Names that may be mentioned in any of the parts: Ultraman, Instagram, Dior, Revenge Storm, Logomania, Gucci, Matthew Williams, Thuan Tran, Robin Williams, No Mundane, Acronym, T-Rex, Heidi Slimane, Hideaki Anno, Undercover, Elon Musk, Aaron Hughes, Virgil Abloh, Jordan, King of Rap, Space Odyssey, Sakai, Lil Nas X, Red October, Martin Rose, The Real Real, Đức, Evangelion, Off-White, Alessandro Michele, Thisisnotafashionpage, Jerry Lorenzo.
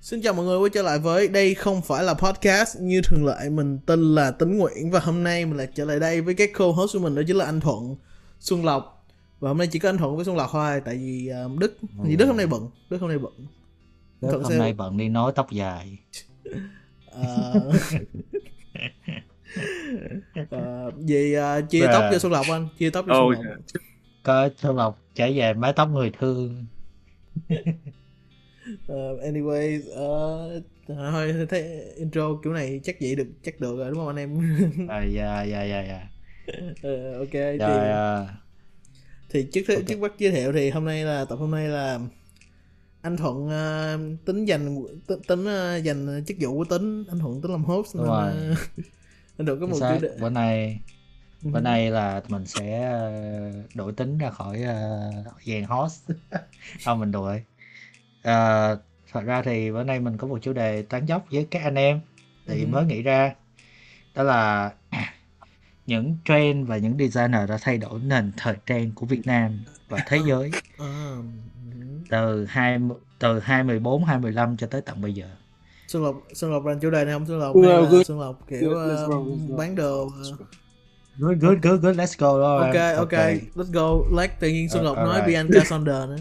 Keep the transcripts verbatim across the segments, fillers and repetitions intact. Xin chào mọi người, quay trở lại với đây không phải là podcast. Như thường lệ, mình tên là Tính Nguyễn và hôm nay mình lại trở lại đây với các co-host của mình, đó chính là anh Thuận, Xuân Lộc. Và hôm nay chỉ có anh Thuận với Xuân Lộc thôi, tại vì uh, Đức, vì Đức hôm nay bận, Đức hôm nay bận. Đức Thuận hôm sẽ... nay bận đi nối tóc dài. uh... uh, vì uh, chia Bà... tóc cho Xuân Lộc anh, chia tóc cho Xuân Lộc. Oh. Có Xuân Lộc trải dài mái tóc người thương. Uh, anyway, uh, thôi thấy intro kiểu này chắc vậy được, chắc được rồi đúng không anh em? Dạ dạ dạ dạ. Ok. Rồi, thì, uh... thì trước okay. trước bắt giới thiệu thì hôm nay là tập hôm nay là anh Thuận uh, tính dành tính, tính uh, dành chức vụ của Tính, anh Thuận tính làm host nên uh, anh Thuận có một chủ đề. Bữa nay bữa nay là mình sẽ đổi Tính ra khỏi uh, dàn host. Không, mình đổi. À, thật ra thì bữa nay mình có một chủ đề tán dóc với các anh em thì ừ. mới nghĩ ra, đó là những trend và những designer đã thay đổi nền thời trang của Việt Nam và thế giới từ hai từ hai mười bốn hai mười lăm cho tới tận bây giờ. Xuân Lộc Xuân Lộc làm chủ đề này không? Xuân Lộc uh, Xuân Lộc kiểu uh, bán đồ. Good good good good let's go rồi. Okay, ok ok let's go. Like tự nhiên Xuân Lộc uh, nói right. Bianca Sonder nữa.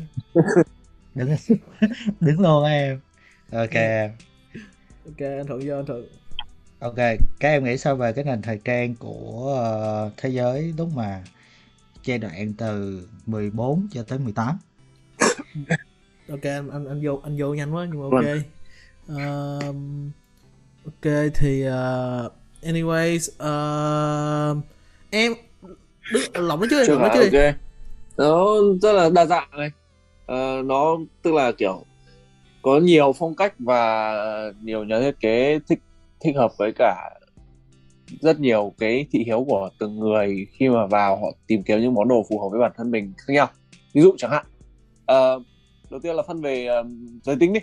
Đứng, đứng luôn em. Ok em. Ok anh Thuận vô anh Thuận. Ok, các em nghĩ sao về cái nền thời trang của uh, thế giới lúc mà giai đoạn từ mười bốn cho tới mười tám? Ok anh anh anh vô anh vô nhanh quá nhưng mà ok. Uh, ok thì uh, anyways uh, em lòng nó chứ đi, lòng nó chứ đi. Okay. Nó rất là đa dạng này. Uh, nó tức là kiểu có nhiều phong cách và nhiều nhà thiết kế thích thích hợp với cả rất nhiều cái thị hiếu của từng người, khi mà vào họ tìm kiếm những món đồ phù hợp với bản thân mình khác nhau. Ví dụ chẳng hạn uh, đầu tiên là phân về uh, giới tính đi,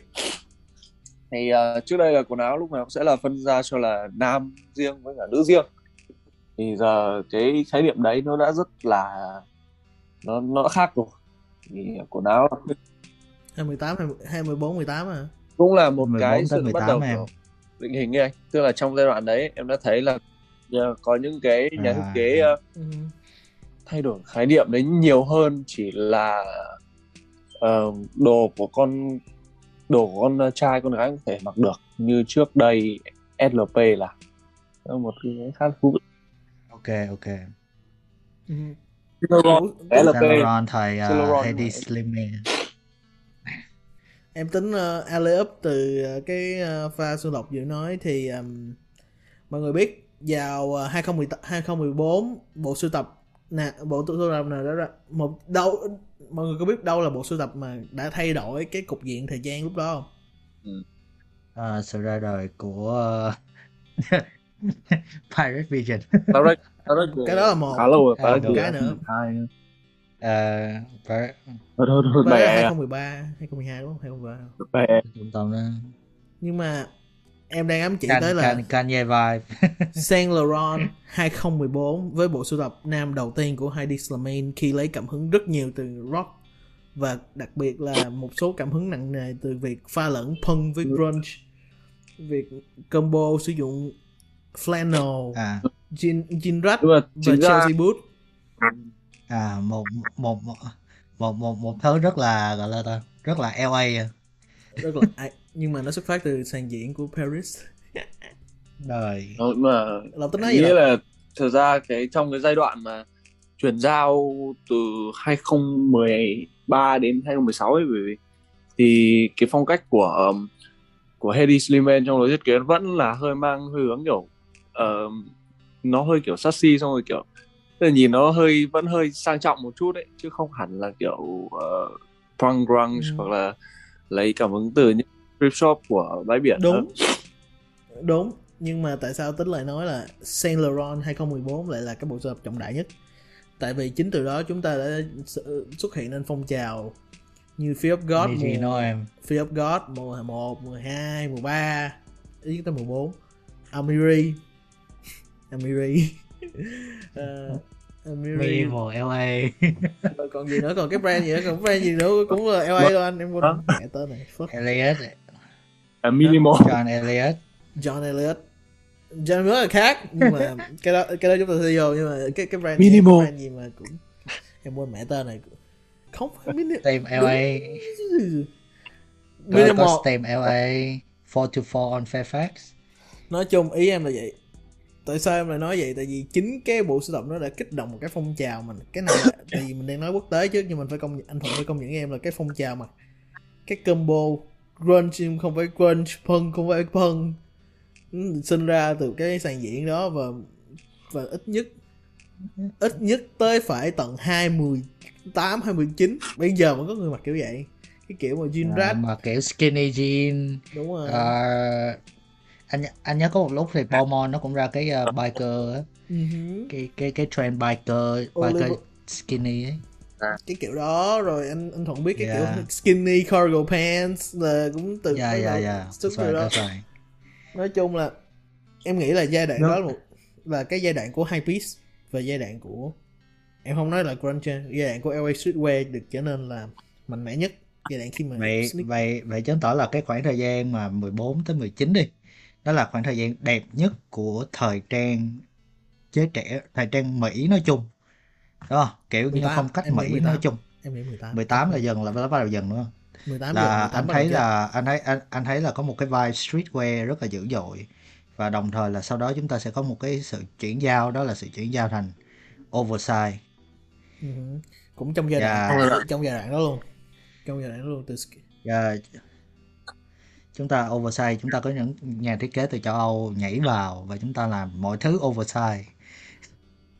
thì uh, trước đây là quần áo lúc nào cũng sẽ là phân ra cho là nam riêng với cả nữ riêng, thì giờ cái khái niệm đấy nó đã rất là nó nó đã khác rồi. Thì quần áo hai mươi tám, hai mươi bốn, mười tám à, cũng là một cái sự bắt đầu của định hình ấy. Tức là trong giai đoạn đấy em đã thấy là có những cái nhà thiết kế à, thay đổi khái niệm đấy nhiều hơn chỉ là uh, đồ của con đồ của con trai con gái có thể mặc được như trước đây ét lờ pê là một cái khá thú. Ok ok. Ừ. Celeron thời Hedy Slim này. Em tính uh, alley-oop từ uh, cái uh, pha Xuân Lộc vừa nói thì um, mọi người biết vào uh, hai không một bốn bộ sưu tập nè, bộ sưu tập nào đó ra một đâu, mọi người có biết đâu là bộ sưu tập mà đã thay đổi cái cục diện thời gian lúc đó không? Ừ. À, sự ra đời của uh... Pirate Vision. Cái đó là một à, cái nữa à, Pirate hai không một ba, hai không một hai đúng không? hai không một ba trung tâm đó. Nhưng mà em đang ám chỉ can, tới là Kanye West Saint Laurent hai không một bốn với bộ sưu tập nam đầu tiên của Heidi Slimane, khi lấy cảm hứng rất nhiều từ rock và đặc biệt là một số cảm hứng nặng nề từ việc pha lẫn punk với grunge, việc combo sử dụng flannel, à. jean, jean rat và Chelsea boot. À, một một một một một một thứ rất là gọi là rất là lờ a, rất là nhưng mà nó xuất phát từ sàn diễn của Paris. Đời. Đó mà. Lòng tôi nói nghĩa là thực ra cái trong cái giai đoạn mà chuyển giao từ hai không một ba đến hai không một sáu ấy, bởi vì thì cái phong cách của của Hedy Slimane trong lối thiết kế vẫn là hơi mang hơi hướng kiểu Uh, nó hơi kiểu sexy, xong rồi kiểu nhìn nó hơi vẫn hơi sang trọng một chút đấy, chứ không hẳn là kiểu uh, punk grunge ừ. hoặc là lấy cảm hứng từ những thrift shop của bãi biển. Đúng đó. Đúng, nhưng mà tại sao Tính lại nói là Saint Laurent hai không một bốn lại là cái bộ sưu tập trọng đại nhất? Tại vì chính từ đó chúng ta đã xuất hiện nên phong trào như Fear of God mùa, nói em. Fear of God mùa một, mùa hai, mùa ba ý tới mùa bốn, Amiri Amiri uh, Amiri mùa lờ a. Còn gì nữa, còn cái brand gì nữa, còn brand gì nữa cũng là lờ a luôn anh, em quên mẹ tên này. Elias À, minimal. John Elliot. John Elliot. John Elliot là khác, nhưng mà cái đó cái đó chúng ta sẽ vô, nhưng mà cái cái brand, cái brand gì mà cũng em quên mẹ tên này. Không phải minimal. Stem lờ a. Minimal. Stem lờ a bốn hai bốn on Fairfax. Nói chung ý em là vậy. Tại sao em lại nói vậy? Tại vì chính cái bộ sưu tập nó đã kích động một cái phong trào mình. Cái này là, tại vì mình đang nói quốc tế chứ, nhưng mình phải công nhận, anh Thuận phải công nhận em là cái phong trào mà cái combo grunge không phải grunge, punk không phải punk, sinh ra từ cái sàn diễn đó. Và và ít nhất ít nhất tới phải tận hai mươi tám, hai mươi chín bây giờ vẫn có người mặc kiểu vậy. Cái kiểu mà jean rap à, mà kiểu skinny jean. Đúng rồi. Uh... Anh, anh nhớ có một lúc thì Paul Mon nó cũng ra cái uh, biker á, uh-huh. cái cái cái trend biker biker skinny ấy, cái kiểu đó. Rồi anh anh Thuận biết cái yeah. kiểu skinny cargo pants là cũng từ yeah, yeah, yeah. xuất từ đó. Right. Nói chung là em nghĩ là giai đoạn no. đó là, một, là cái giai đoạn của high piece và giai đoạn của, em không nói là grunge, giai đoạn của lờ a streetwear được trở nên là mạnh mẽ nhất, giai đoạn khi mà vậy sneak. vậy vậy chứng tỏ là cái khoảng thời gian mà mười bốn tới mười chín đi, đó là khoảng thời gian đẹp nhất của thời trang giới trẻ, thời trang Mỹ nói chung. Đó, kiểu mười tám, như phong cách Mỹ mười tám. Nói chung. Em nghĩ mười tám. mười tám là dần là nó bắt đầu dần nữa. mười tám là mười tám anh thấy là anh thấy anh, anh thấy là có một cái vibe streetwear rất là dữ dội, và đồng thời là sau đó chúng ta sẽ có một cái sự chuyển giao, đó là sự chuyển giao thành oversize. Ừ. Cũng trong giai đoạn yeah. trong giai đoạn đó luôn. Trong giai đoạn đó luôn từ yeah. chúng ta oversize, chúng ta có những nhà thiết kế từ châu Âu nhảy vào và chúng ta làm mọi thứ oversize.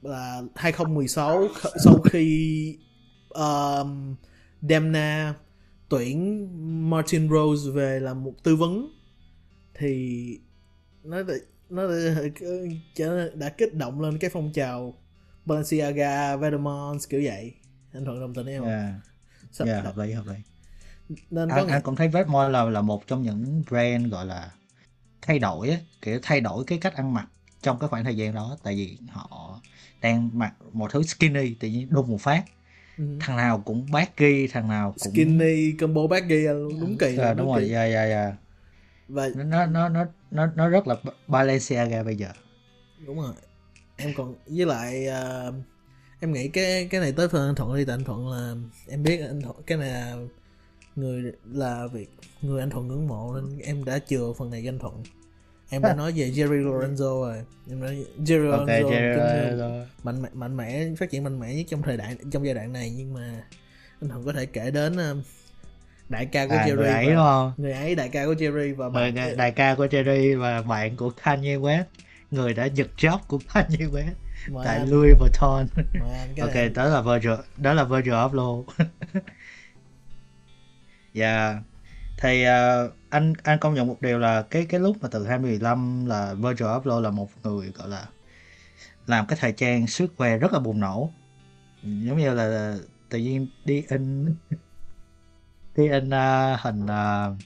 Là hai không một sáu sau khi uh, Demna tuyển Martin Rose về làm một tư vấn thì nó đã, nó đã, đã kích động lên cái phong trào Balenciaga, Vetements kiểu vậy. Anh Thuận đồng tình em yeah. không? Dạ, hợp lý, hợp lý. Nên anh, anh cũng thấy Vetements là, là một trong những brand gọi là thay đổi ấy, kiểu thay đổi cái cách ăn mặc trong cái khoảng thời gian đó. Tại vì họ đang mặc một thứ skinny, tự nhiên đùng một phát ừ. thằng nào cũng baggy, thằng nào cũng skinny, combo baggy luôn, đúng kỳ à, đúng, đúng rồi, dạ dạ dạ. Và nó nó nó nó nó rất là Balenciaga bây giờ. Đúng rồi. Em còn với lại uh, em nghĩ cái cái này tới phần anh Thuận đi, tại anh Thuận là em biết anh Thuận cái này là người là việc người anh Thuận ngưỡng mộ, nên em đã chừa phần này cho anh Thuận. Em đã nói về Jerry Lorenzo rồi, em nói Jerry okay, Lorenzo, Jerry Lorenzo. Mạnh, mạnh mạnh mẽ phát triển mạnh mẽ nhất trong thời đại trong giai đoạn này, nhưng mà anh Thuận có thể kể đến đại ca của à, Jerry người ấy, và, đúng không? người ấy đại ca của Jerry và bạn đại, đại ca của Jerry và bạn của Kanye West, người đã giật job của Kanye West mời tại anh. Louis Vuitton. Ok, này. đó là Virgil đó là Virgil Abloh. Dạ, yeah. Thì uh, anh anh công nhận một điều là cái cái lúc mà từ hai không một năm là Virgil Abloh là một người gọi là làm cái thời trang streetwear rất là bùng nổ. Giống như là tự nhiên đi in đi in uh, hình uh,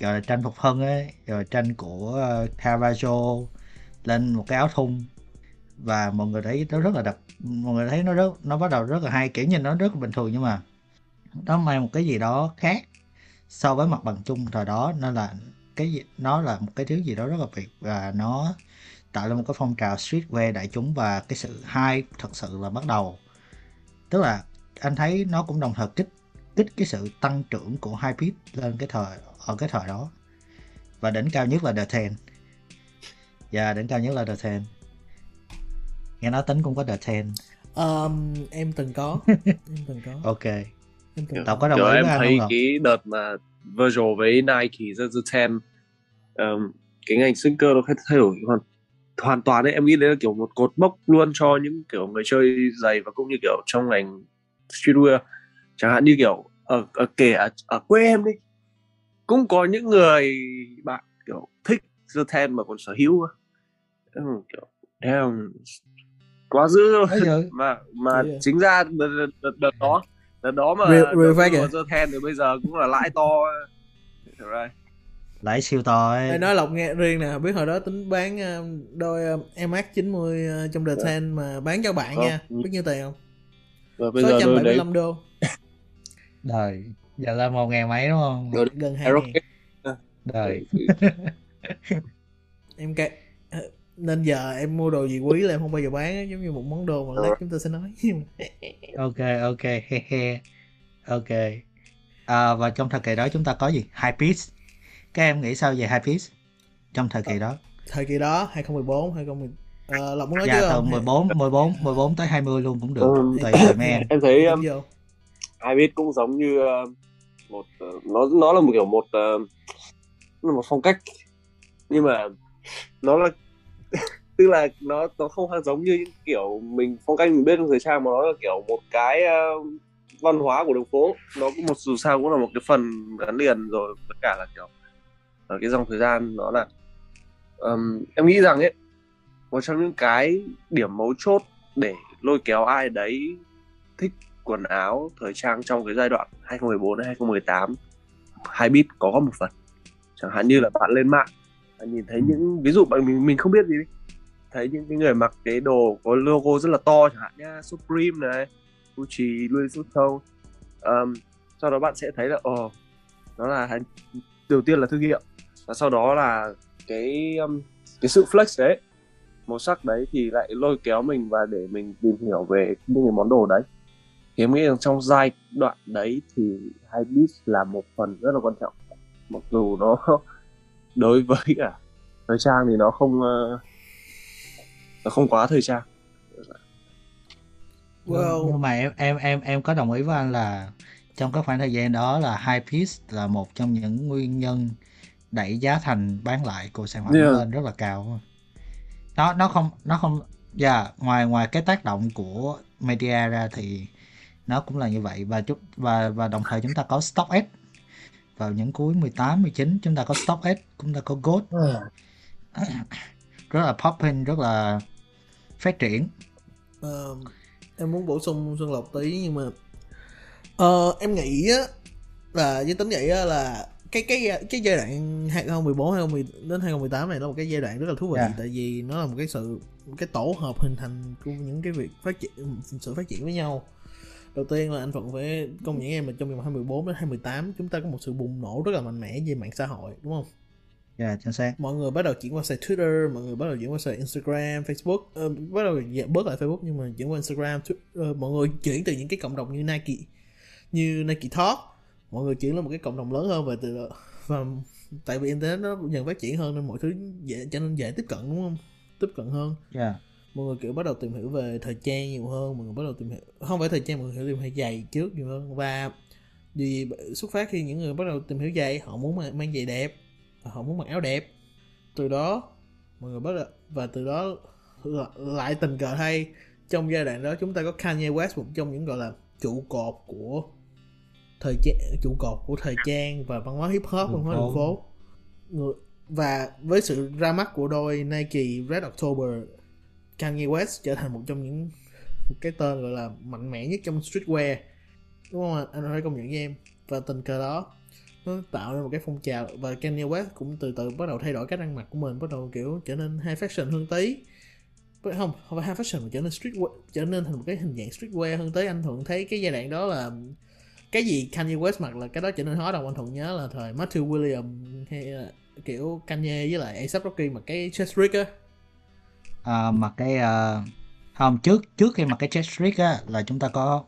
gọi là tranh phục hưng ấy, rồi tranh của uh, Caravaggio lên một cái áo thun, và mọi người thấy nó rất là đặc, mọi người thấy nó rất nó bắt đầu rất là hay, kiểu nhìn nó rất là bình thường nhưng mà nó mang một cái gì đó khác so với mặt bằng chung thời đó, nên là cái gì, nó là một cái thứ gì đó rất là biệt, và nó tạo ra một cái phong trào streetwear đại chúng và cái sự hype thật sự là bắt đầu. Tức là anh thấy nó cũng đồng thời kích kích cái sự tăng trưởng của hype lên cái thời ở cái thời đó, và đỉnh cao nhất là The Ten. Dạ, yeah, đỉnh cao nhất là The Ten. Nghe nói Tính cũng có The Ten. Um, em từng có, em từng có. Ok. Tao có đồng ý em thấy không? Cái đợt mà Virgil với Nike ra The Ten, um, cái ngành sneaker nó thay đổi hoàn, hoàn toàn đấy. Em nghĩ đấy là kiểu một cột mốc luôn cho những kiểu người chơi giày và cũng như kiểu trong ngành streetwear. Chẳng hạn như kiểu ở, ở kể ở, ở quê em đi, cũng có những người bạn kiểu thích The Ten mà còn sở hữu kiểu damn, quá dữ rồi. Mà, mà yeah. chính ra đợt, đợt, đợt đó Đợt đó mà The Ten thì bây giờ cũng là lãi to, right. Lãi siêu to ấy. Ê, nói Lộc nghe riêng nè, biết hồi đó Tính bán đôi M X chín mươi trong The Ten mà bán cho bạn không. Nha, biết nhiêu tiền không? sáu trăm bảy mươi lăm đô. Đời, giờ là một ngàn mấy đúng không? Gần hai ngàn. đời. Em kệ, nên giờ em mua đồ gì quý là em không bao giờ bán ấy, giống như một món đồ mà lát chúng tôi sẽ nói. Ok ok ok. À, và trong thời kỳ đó chúng ta có gì? High Piece. Các em nghĩ sao về High Piece trong thời kỳ đó? Thời kỳ đó hai không mười bốn, hai không mười... À, Lộc muốn nói dạ, chứ không? mười bốn, mười bốn, mười bốn tới hai mươi luôn cũng được. Ừ. Tùy tùy em. Em thấy um, High Piece cũng giống như uh, một uh, nó nó là một kiểu một uh, một phong cách, nhưng mà nó là tức là nó nó không hẳn giống như những kiểu mình phong cách mình biết trong thời trang, mà nó là kiểu một cái uh, văn hóa của đường phố. Nó cũng một dù sao cũng là một cái phần gắn liền rồi, tất cả là kiểu ở cái dòng thời gian đó là um, em nghĩ rằng ấy, một trong những cái điểm mấu chốt để lôi kéo ai đấy thích quần áo thời trang trong cái giai đoạn hai không mười bốn đến hai không mười tám, Hybrid có một phần. Chẳng hạn như là bạn lên mạng, bạn nhìn thấy những ví dụ bạn mình, mình không biết gì đi, thấy những cái người mặc cái đồ có logo rất là to chẳng hạn nhá, Supreme này, Gucci, Louis Vuitton, um, sau đó bạn sẽ thấy là ồ, oh, nó là đầu tiên là thương hiệu, và sau đó là cái um, cái sự flex đấy, màu sắc đấy thì lại lôi kéo mình và để mình tìm hiểu về những cái món đồ đấy. Thì em nghĩ rằng trong giai đoạn đấy thì Hybrid là một phần rất là quan trọng, mặc dù nó đối với cả thời trang thì nó không uh, nó không quá thời trang. Wow. Nhưng mà em em em em có đồng ý với anh là trong các khoảng thời gian đó là High Piece là một trong những nguyên nhân đẩy giá thành bán lại của sản phẩm yeah. lên rất là cao. Nó nó không nó không dạ yeah, ngoài ngoài cái tác động của media ra thì nó cũng là như vậy, và chúng và và đồng thời chúng ta có Stock X vào những cuối mười tám mười chín, chúng ta có Stock X, chúng ta có God yeah. rất là popping, rất là phát triển. Uh... Em muốn bổ sung Xuân Lộc tí, nhưng mà uh, em nghĩ á, là với tính vậy á, là cái cái cái giai đoạn hai không mười bốn đến hai không mười tám này là một cái giai đoạn rất là thú vị, yeah. tại vì nó là một cái sự cái tổ hợp hình thành của những cái việc phát triển, sự phát triển với nhau. Đầu tiên là anh Phận phải công nhận em là trong vòng hai không mười bốn đến hai không mười tám chúng ta có một sự bùng nổ rất là mạnh mẽ về mạng xã hội, đúng không? Dạ, yeah, chính xác. Mọi người bắt đầu chuyển qua xài Twitter, mọi người bắt đầu chuyển qua xài Instagram, Facebook, uh, bắt đầu dạ, bớt lại Facebook nhưng mà chuyển qua Instagram, uh, mọi người chuyển từ những cái cộng đồng như Nike, như Nike Talk, mọi người chuyển lên một cái cộng đồng lớn hơn về từ và tại vì internet nó dần phát triển hơn nên mọi thứ dễ trở nên dễ tiếp cận, đúng không? Tiếp cận hơn. Dạ. Yeah. Mọi người kiểu bắt đầu tìm hiểu về thời trang nhiều hơn, mọi người bắt đầu tìm hiểu không phải thời trang, mọi người tìm hiểu giày trước nhiều hơn, và vì xuất phát khi những người bắt đầu tìm hiểu giày, họ muốn mang, mang giày đẹp, họ muốn mặc áo đẹp, từ đó mọi người bắt đầu, và từ đó lại tình cờ hay trong giai đoạn đó chúng ta có Kanye West, một trong những gọi là trụ cột của thời trang, trụ cột của thời trang và văn hóa hip hop, văn hóa đường phố. Và với sự ra mắt của đôi Nike Red October, Kanye West trở thành một trong những một cái tên gọi là mạnh mẽ nhất trong streetwear, đúng không? Anh phải công nhận với em. Và tình cờ đó nó tạo ra một cái phong trào, và Kanye West cũng từ từ bắt đầu thay đổi cách ăn mặc của mình, bắt đầu kiểu trở nên high fashion hơn tí, không không phải high fashion mà trở nên streetwear, trở nên thành một cái hình dạng streetwear hơn tí. Anh Thuận thấy cái giai đoạn đó là cái gì Kanye West mặc là cái đó trở nên hot đâu. Anh Thuận nhớ là thời Matthew Williams hay là kiểu Kanye với lại A$ây pi Rocky mặc cái chest rig á, à, mặc cái uh, không trước trước khi mặc cái chest rig á là chúng ta có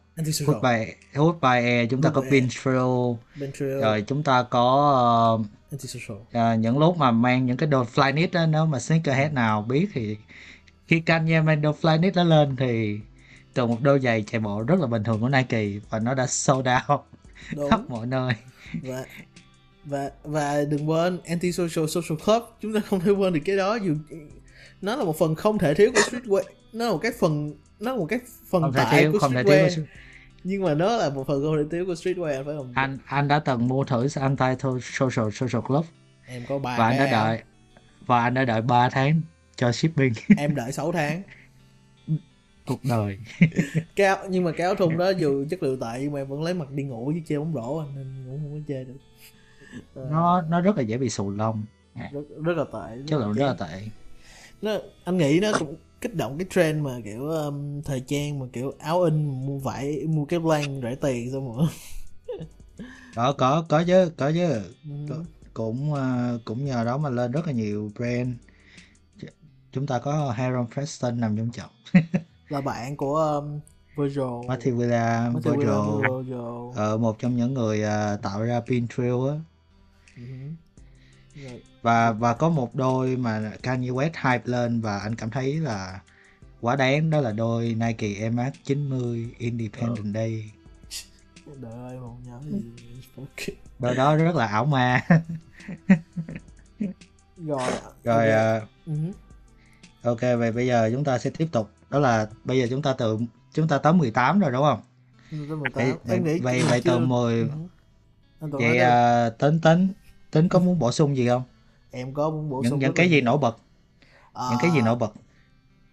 Hút by, hút by air, chúng hút ta có pin trail, rồi chúng ta có uh, uh, những lúc mà mang những cái đồ Flyknit đó, nếu mà sneakerhead nào biết thì khi Kanye mang đồ Flyknit đó lên thì từ một đôi giày chạy bộ rất là bình thường của Nike và nó đã sold out khắp mọi nơi. Và, và, và đừng quên Antisocial Social Club, chúng ta không thể quên được cái đó, dù nó là một phần không thể thiếu của streetwear, nó là một cái phần nó là một cái phần không tại thiếu, của streetwear, nhưng mà nó là một phần không thể thiếu của streetwear, phải không? Anh anh đã từng mua thử Antisocial Social Club. Em có ba. Và anh đã em. đợi và anh đã đợi ba tháng cho shipping. Em đợi sáu tháng. Cuộc đời. Cái áo, nhưng mà cái áo thun đó dù chất liệu tệ nhưng mà em vẫn lấy mặt đi ngủ chứ chơi bóng rổ anh nên cũng không có chơi được. À, nó nó rất là dễ bị sù lông. Rất, rất là tệ. Chất lượng rất là tệ. Nó anh nghĩ nó cũng kích động cái trend mà kiểu um, thời trang mà kiểu áo in mua vải mua cái blank rẻ tiền xong rồi. Có có có chứ có chứ ừ. có, cũng uh, cũng nhờ đó mà lên rất là nhiều brand. Chúng ta có Harold Preston nằm trong chồng là bạn của um, Virgil Matthew Williams, Matthew Virgil, William, Virgil. Ờ, một trong những người uh, tạo ra Pintrail á. Uh-huh. Right. Và và có một đôi mà Kanye West hype lên và anh cảm thấy là quá đáng, đó là đôi Nike Air Max chín mươi Independent ừ. Day. Đời ơi, không nhớ gì. Đôi đó rất là ảo ma. Rồi. Rồi. Okay. Uh, ok, vậy bây giờ chúng ta sẽ tiếp tục. Đó là bây giờ chúng ta từ chúng ta tới mười tám rồi đúng không? mười tám. Vậy vậy, vậy, vậy từ mười. Ừ. Vậy uh, tính tính tính có muốn bổ sung gì không? Em có muốn bổ sung những, những cái gì nổi bật. À... Những cái gì nổi bật.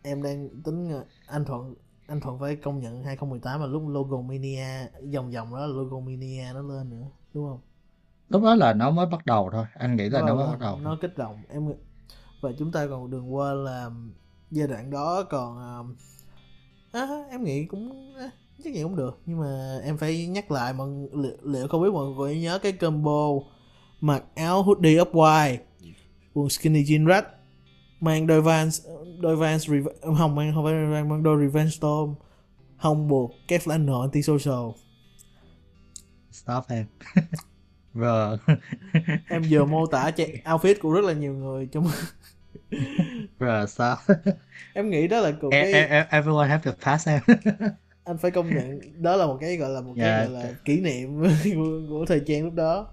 Em đang tính anh Thuận anh Thuận phải công nhận hai không một tám là lúc Logomania dòng dòng đó là Logomania nó lên nữa đúng không? Lúc đó là nó mới bắt đầu thôi, anh nghĩ là nó, nó mới bắt đầu. Nó kích động em, và chúng ta còn đừng quên là giai đoạn đó còn à, em nghĩ cũng à, chắc gì cũng được, nhưng mà em phải nhắc lại mọi liệu, liệu không biết mọi người nhớ cái combo mặc áo hoodie up wide, quần skinny jean rách, mang đôi Vans, đôi Vans Revenge, không mang, không phải Revenge, mang đôi Revenge Storm, hồng buộc, Kevlar Anno, Antisocial. Stop em. Vâng. Em vừa mô tả chạy outfit của rất là nhiều người trong... Vâng, stop. Em nghĩ đó là cuộc cái... Everyone have to pass em. Anh phải công nhận, đó là một cái gọi là một cái yeah. gọi là kỷ niệm của, của thời trang lúc đó.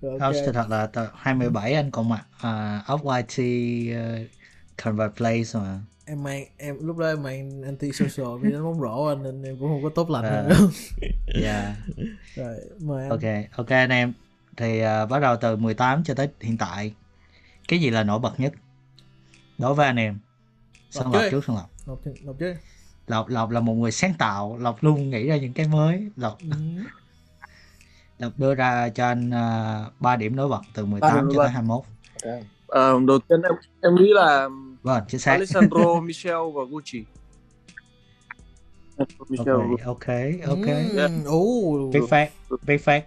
Rồi, okay. Thật, thật là thật, hai mươi bảy anh còn mặc uh, off-white uh, Convert Place mà. Em mang, em lúc đó em mang Antisocial vì nó bóng rổ anh nên em cũng không có tốt lành uh, nữa. Dạ. Rồi, mời em. Ok, ok anh em. Thì uh, bắt đầu từ mười tám cho tới hiện tại, cái gì là nổi bật nhất đối với anh em? Xuân Lộc trước, Xuân Lộc. Lộc chứ. Lộc, chứ. Lộc, Lộc là một người sáng tạo, Lộc luôn nghĩ ra những cái mới. Lộc. Lộc đưa ra cho anh uh, ba điểm nổi bật từ mười tám cho tới hai mươi mốt. Okay. Uh, đầu tiên em em nghĩ là vâng, Alessandro, Michel và Gucci. Okay, okay, okay. Mm, yeah. Oh. Big fact, big fact.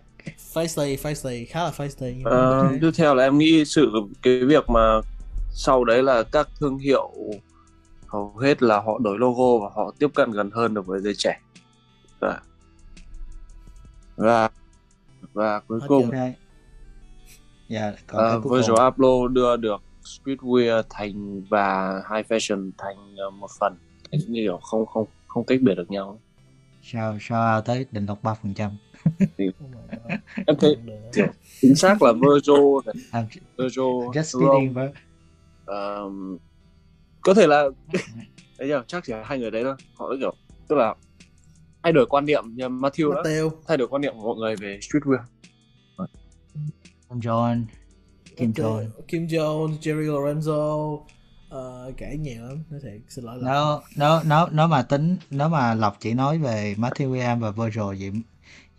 Feisty, feisty, khá là feisty. Uh, tiếp theo là em nghĩ sự cái việc mà sau đấy là các thương hiệu hầu hết là họ đổi logo và họ tiếp cận gần hơn được với giới trẻ. Và và, và cuối cùng. Yeah, uh, Virgil Abloh đưa được streetwear thành và high fashion thành uh, một phần, thành những điều không không không tách biệt được nhau. Sao sao tới định luật ba phần trăm? Em thấy chính xác là Virgil, Virgil, Rome, um, có thể là bây giờ chắc chỉ hai người đấy thôi. Họ kiểu tức là thay đổi quan niệm, nhà Matthew đó thay đổi quan niệm của mọi người về streetwear. John, Kim Jones, Kim Jones, Jerry Lorenzo, uh, kể nhiều lắm, nói thiệt, xin lỗi. Nó nó nó nó mà tính, nó mà Lộc chỉ nói về Matthew Williams và Virgil vậy,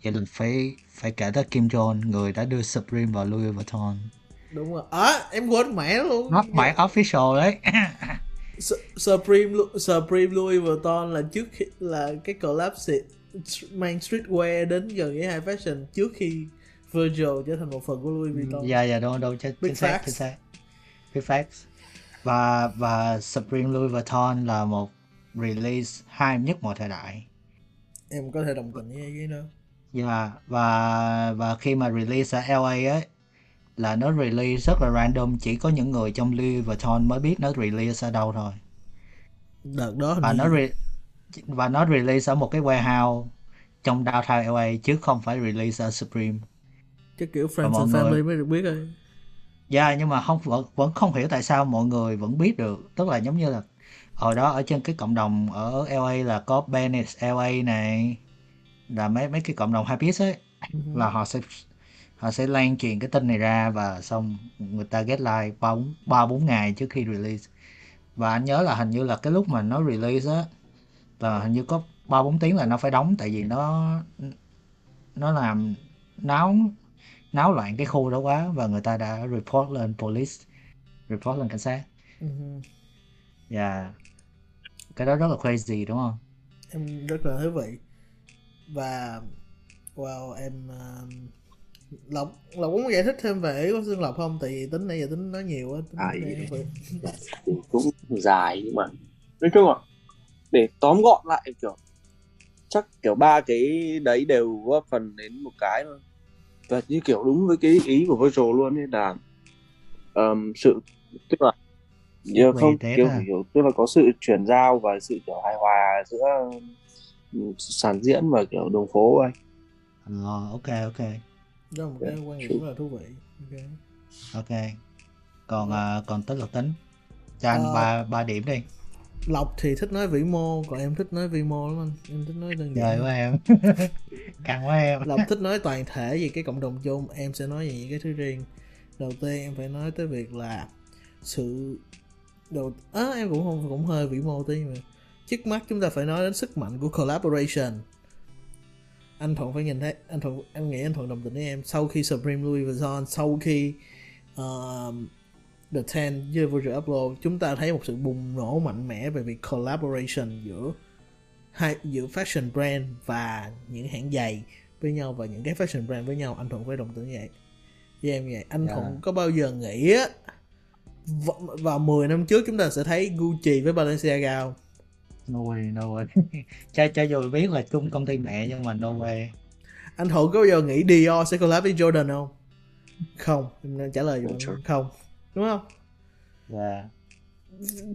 vậy là phải phải kể tới Kim Jones, người đã đưa Supreme vào Louis Vuitton. Đúng rồi, à, em quên mẹ luôn. Nó mẹ official đấy. Supreme, Supreme Louis Vuitton là trước khi, là cái collab mang streetwear đến gần với high fashion trước khi Virgil trở thành một phần của Louis Vuitton. Dạ dạ đúng đúng chính chính xác chính xác. Big facts. Và và Supreme Louis Vuitton là một release hai nhất mọi thời đại. Em có thể đồng tình với cái đó. Dạ và và khi mà release ở lờ a ấy là nó release rất là random, chỉ có những người trong Louis Vuitton mới biết nó release ở đâu thôi. Đợt đó và nó re- và nó release ở một cái warehouse trong downtown lờ a chứ không phải release ở Supreme. Cái kiểu Friends and Family người... mới được biết thôi. Dạ yeah, nhưng mà không vẫn, vẫn không hiểu tại sao mọi người vẫn biết được. Tức là giống như là hồi đó ở trên cái cộng đồng ở lờ a là có Bennett lờ a này, là mấy mấy cái cộng đồng hippies ấy, uh-huh. là họ sẽ họ sẽ lan truyền cái tin này ra và xong người ta get like ba bốn ngày trước khi release. Và anh nhớ là hình như là cái lúc mà nó release á là hình như có ba bốn tiếng là nó phải đóng, tại vì nó nó làm náo náo loạn cái khu đó quá và người ta đã report lên police, report lên cảnh sát. Dạ, uh-huh. yeah. Cái đó rất là crazy đúng không? Em rất là thú vị. Và wow, em uh, Lộc Lộc muốn giải thích thêm về ý của Xuân Lộc không? Tại vì tính nãy giờ tính nói nhiều á, à, cũng dài nhưng mà nói chung là để tóm gọn lại kiểu chắc kiểu ba cái đấy đều góp phần đến một cái thôi. Và như kiểu đúng với cái ý của Virgil luôn ấy là um, sự tức là Giờ không kiểu, à. kiểu tức là có sự chuyển giao và sự kiểu hài hòa giữa sản diễn và kiểu đường phố ấy. Ờ, ok ok. Đó là một cái quan điểm rất là thú vị. Ok. Ok. Còn uh, còn tính Lộc tính. Cho anh ờ, ba ba điểm đi. Lộc thì thích nói vĩ mô, còn em thích nói vi mô lắm anh. Em thích nói đơn giản. Trời quá em. Càng quá em. Lộc thích nói toàn thể về cái cộng đồng chung, em sẽ nói về những cái thứ riêng. Đầu tiên em phải nói tới việc là sự đầu à, em cũng không cũng hơi vĩ mô tí mà. Trước mắt chúng ta phải nói đến sức mạnh của collaboration. Anh Thuận phải nhìn thấy, anh Thuận em nghĩ anh Thuận đồng tình với em. Sau khi Supreme, Louis Vuitton, sau khi uh, The Ten với Virgil Abloh, chúng ta thấy một sự bùng nổ mạnh mẽ về việc collaboration giữa hai giữa fashion brand và những hãng giày với nhau và những cái fashion brand với nhau. Anh Thuận phải đồng tình như vậy với em vậy. Anh yeah. Thuận có bao giờ nghĩ á V- vào mười năm trước chúng ta sẽ thấy Gucci với Balenciaga không? No way, no way. Cho, cho dù biết là chung công ty mẹ nhưng mà no way. Anh Thuận có bao giờ nghĩ Dior sẽ collab với Jordan không? Không, em trả lời cho anh không. Đúng không? Yeah.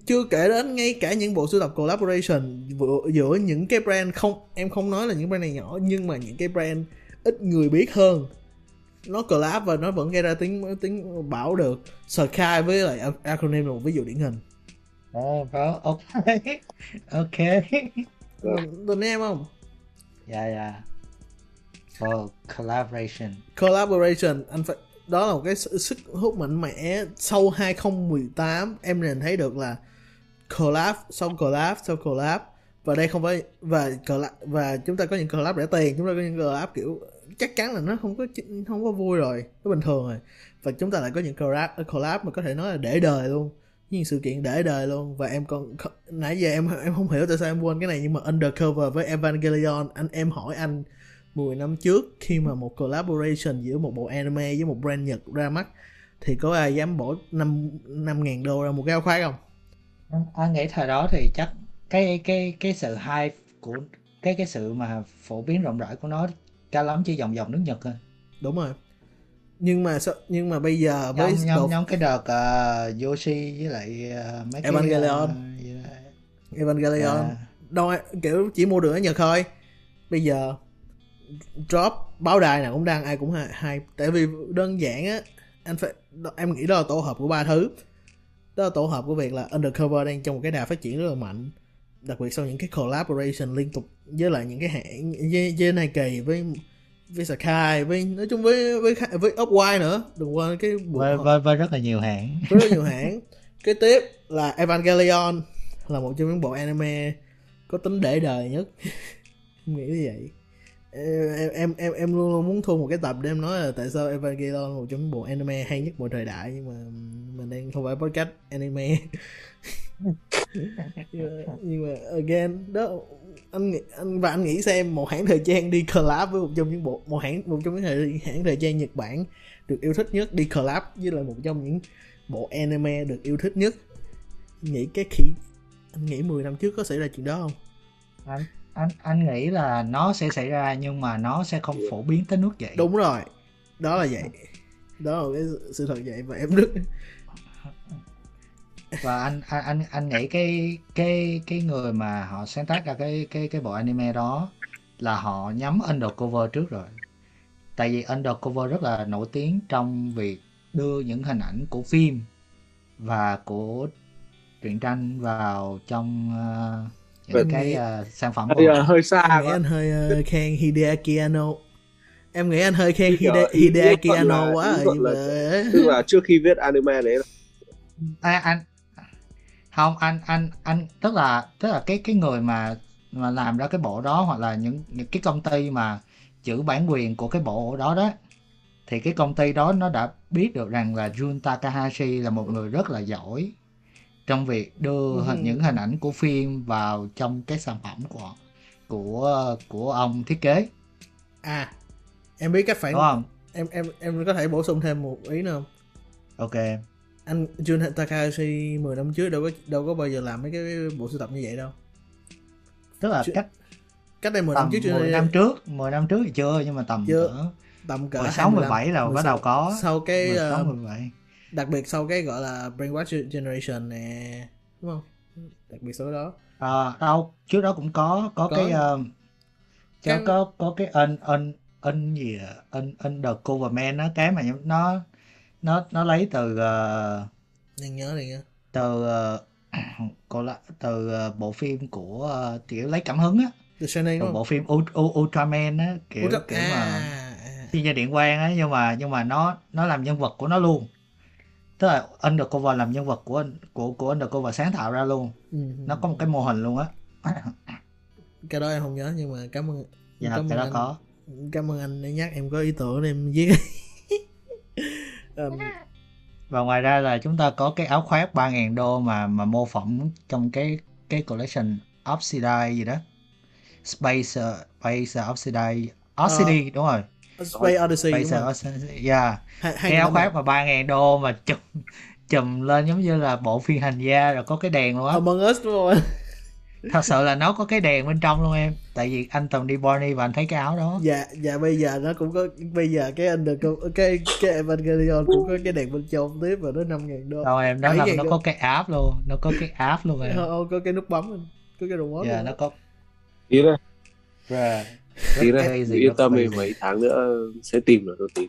Chưa kể đến ngay cả những bộ sưu tập collaboration giữa những cái brand không, em không nói là những brand này nhỏ nhưng mà những cái brand ít người biết hơn. Nó collab và nó vẫn gây ra tiếng tiếng bảo được. Sky với lại Acronym là một ví dụ điển hình. Oh, bro, ok. Ok. Tên em không? Yeah, yeah. Oh, collaboration. Collaboration, anh phải... Đó là một cái sức hút mạnh mẽ. Sau hai không một tám, em nhìn thấy được là collab, xong collab, xong collab. Và đây không phải... Và, collab, và chúng ta có những collab rẻ tiền, chúng ta có những collab kiểu... chắc chắn là nó không có không có vui rồi, nó bình thường rồi. Và chúng ta lại có những collab, collab mà có thể nói là để đời luôn, những sự kiện để đời luôn. Và em còn nãy giờ em em không hiểu tại sao em quên cái này, nhưng mà Undercover với Evangelion, anh em hỏi anh mười năm trước khi mà một collaboration giữa một bộ anime với một brand Nhật ra mắt thì có ai dám bỏ năm năm ngàn đô ra một cái áo khoác không? Anh nghĩ thời đó thì chắc cái cái cái sự hype của cái cái sự mà phổ biến rộng rãi của nó cao lắm chỉ vòng vòng nước Nhật thôi. Đúng rồi. Nhưng mà nhưng mà bây giờ với nhóm đột... nhóm cái đợt uh, Yoshi với lại uh, mấy Evangelion. Cái uh, yeah. Evangelion. À. Đâu kiểu chỉ mua được ở Nhật thôi. Bây giờ drop báo đài nào cũng đăng, ai cũng hay, tại vì đơn giản á, anh phải em nghĩ đó là tổ hợp của ba thứ. Đó là tổ hợp của việc là Undercover đang trong một cái đà phát triển rất là mạnh, đặc biệt sau những cái collaboration liên tục với lại những cái hãng với, với Nike với với Sakai với nói chung với với với Off-White nữa, đừng quên cái với, với với rất là nhiều hãng với rất nhiều hãng. Cái tiếp là Evangelion là một trong những bộ anime có tính để đời nhất. Em nghĩ như vậy. Em em em em luôn luôn muốn thu một cái tập để em nói là tại sao Evangelion là một trong những bộ anime hay nhất mọi thời đại, nhưng mà mình đang không phải podcast anime. Nhưng mà again đó, anh anh và anh nghĩ xem một hãng thời trang đi collab với một trong những bộ một hãng một trong những hãng thời trang Nhật Bản được yêu thích nhất đi collab với lại một trong những bộ anime được yêu thích nhất, anh nghĩ cái khi anh nghĩ mười năm trước có xảy ra chuyện đó không? Anh anh anh nghĩ là nó sẽ xảy ra nhưng mà nó sẽ không phổ biến tới nước vậy. Đúng rồi, đó là vậy, đó là cái sự thật vậy. Và em Đức và anh anh anh anh nghĩ cái cái cái người mà họ sáng tác ra cái cái cái bộ anime đó là họ nhắm Undercover trước rồi, tại vì Undercover rất là nổi tiếng trong việc đưa những hình ảnh của phim và của truyện tranh vào trong uh, những vậy cái uh, sản phẩm của à, hơi xa em nghĩ anh hơi uh, khen Hideaki Anno. Em nghĩ anh hơi khen Hide- Hideaki Anno quá rồi, là, tức là trước khi viết anime đấy. À, anh không anh anh anh tức là tức là cái cái người mà mà làm ra cái bộ đó hoặc là những những cái công ty mà giữ bản quyền của cái bộ đó đó thì cái công ty đó nó đã biết được rằng là Jun Takahashi là một người rất là giỏi trong việc đưa ừ. hình, những hình ảnh của phim vào trong cái sản phẩm của của của ông thiết kế. À em biết cái phản em em em có thể bổ sung thêm một ý nữa không? Ok. Anh Jun Takahashi mười năm trước đâu có đâu có bao giờ làm mấy cái bộ sưu tập như vậy đâu. Tức là Ch- cách cách đây mười năm trước mười năm trước, mười năm trước thì chưa, nhưng mà tầm chưa, cỡ tầm cỡ mười sáu mười bảy là bắt đầu có. Sau cái mười sáu mười bảy. Đặc biệt sau cái gọi là Brainwash Generation nè, đúng không? Đặc biệt số đó. À, đâu, trước đó cũng có có, có cái uh, cái... có có cái anh anh anh gì à, anh anh The Cover Man á, cái mà nó nó nó lấy từ uh, nên nhớ này nhá. Từ uh, còn là từ uh, bộ phim của uh, kiểu lấy cảm hứng á. The Shining đúng không? Bộ phim Ultraman á, kiểu Ultra... kiểu mà à, à. Xuyên gia điện quang á, nhưng mà nhưng mà nó nó làm nhân vật của nó luôn. Tức là Undercover làm nhân vật của của của Undercover sáng tạo ra luôn. Ừ. Nó có một cái mô hình luôn á. Cái đó em không nhớ, nhưng mà cảm ơn. Dạ, cảm cái ơn đó anh, có. Cảm ơn anh đã nhắc, em có ý tưởng để em viết. um. Và ngoài ra là chúng ta có cái áo khoác ba nghìn đô mà mà mô phỏng trong cái cái collection Obsidian gì đó. Space uh, Space uh, Obsidian Obsidian uh. Đúng rồi. Space Odyssey, Space Odyssey. Yeah. H- cái áo khoác mà ba ngàn đô mà chùm chùm lên giống như là bộ phiên hành gia, rồi có cái đèn luôn á. Among Us đúng không? Thật sự là nó có cái đèn bên trong luôn em. Tại vì anh từng đi Bonnie và anh thấy cái áo đó. Dạ, dạ bây giờ nó cũng có, bây giờ cái anh được cái cái Evangelion cũng có cái đèn bên trong tiếp và nó năm ngàn đô. Đâu em, nó là nó đô. Có cái app luôn, nó có cái app luôn em. Không, có cái nút bấm, có cái robot. Dạ yeah, nó có. Ý đó. Rồi. Thì ra yên tâm đi, mấy tháng nữa sẽ tìm được tôi tìm.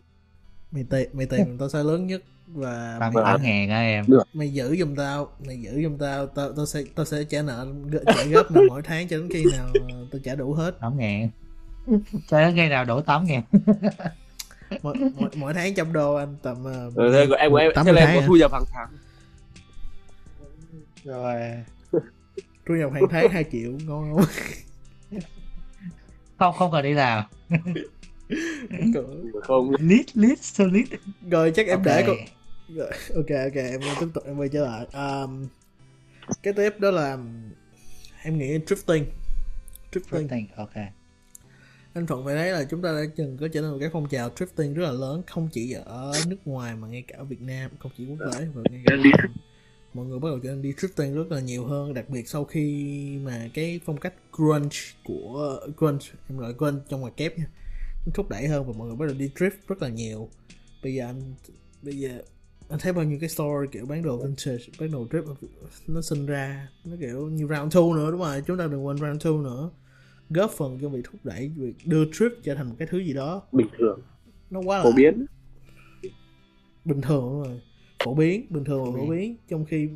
Mày tìm, mày tìm tao sẽ lớn nhất và mày tám ngàn á em. Mày giữ giùm tao, mày giữ giùm tao, tao tao sẽ tao sẽ trả nợ trả góp mày mỗi tháng cho đến khi nào tao trả đủ hết. Tám ngàn. Cho đến khi nào đủ tám ngàn. mỗi, mỗi mỗi tháng trăm đô anh tầm. Rồi thế em em sẽ lên có thu nhập hàng tháng. Rồi. Thu nhập hàng tháng hai triệu ngon không? Không, không cần đi làm. Không. Lít, lít, so lít. Rồi chắc em okay. Để con... Rồi, ok, ok, em tiếp tục, em quay trở lại. Um, cái tiếp đó là... Em nghĩ drifting. Drifting, drifting ok. Anh Thuận phải thấy là chúng ta đã từng có trở nên một cái phong trào drifting rất là lớn. Không chỉ ở nước ngoài mà ngay cả ở Việt Nam, không chỉ quốc tế. Và ngay cả mọi người bắt đầu trở nên đi drifting rất là nhiều hơn, đặc biệt sau khi mà cái phong cách grunge của grunge em gọi grunge trong ngoài kép nha, nó thúc đẩy hơn và mọi người bắt đầu đi drift rất là nhiều. Bây giờ anh bây giờ anh thấy bao nhiêu cái store kiểu bán đồ vintage, bán đồ drift nó sinh ra, nó kiểu như Round hai nữa, đúng rồi, chúng ta đừng quên Round hai nữa, góp phần cho việc thúc đẩy việc đưa drift trở thành một cái thứ gì đó bình thường, nó quá là phổ biến, bình thường đúng rồi. Phổ biến bình thường phổ biến. biến trong khi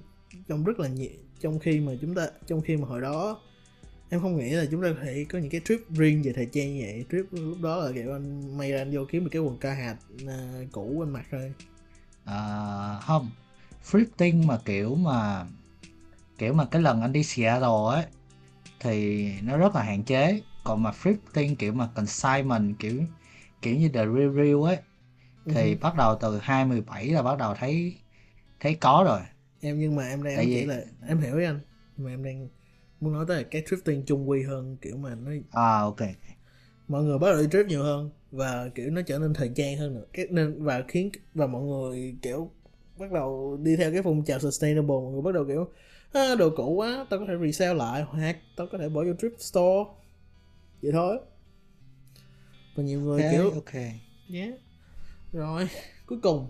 trong rất là nhiều trong khi mà chúng ta trong khi mà hồi đó em không nghĩ là chúng ta có thể có những cái trip riêng về thời trang như vậy. Trip lúc đó là kiểu anh may ra anh vô kiếm một cái quần ca hạt uh, cũ anh mặc thôi à, không thrifting mà kiểu mà kiểu mà cái lần anh đi Seattle ấy thì nó rất là hạn chế, còn mà thrifting kiểu mà consignment kiểu kiểu như the real real ấy thì ừ. bắt đầu từ hai mươi bảy là bắt đầu thấy thấy có rồi em. Nhưng mà em đang em chỉ là em hiểu ý anh, nhưng mà em đang muốn nói tới là cái drifting chung quy hơn, kiểu mà nó à ok mọi người bắt đầu đi drift nhiều hơn và kiểu nó trở nên thời trang hơn nữa, cái nên và khiến và mọi người kiểu bắt đầu đi theo cái phong trào sustainable. Mọi người bắt đầu kiểu à, đồ cũ quá tao có thể resell lại hoặc tao có thể bỏ vô thrift store vậy thôi. Và nhiều người okay, kiểu ok yeah. Rồi, cuối cùng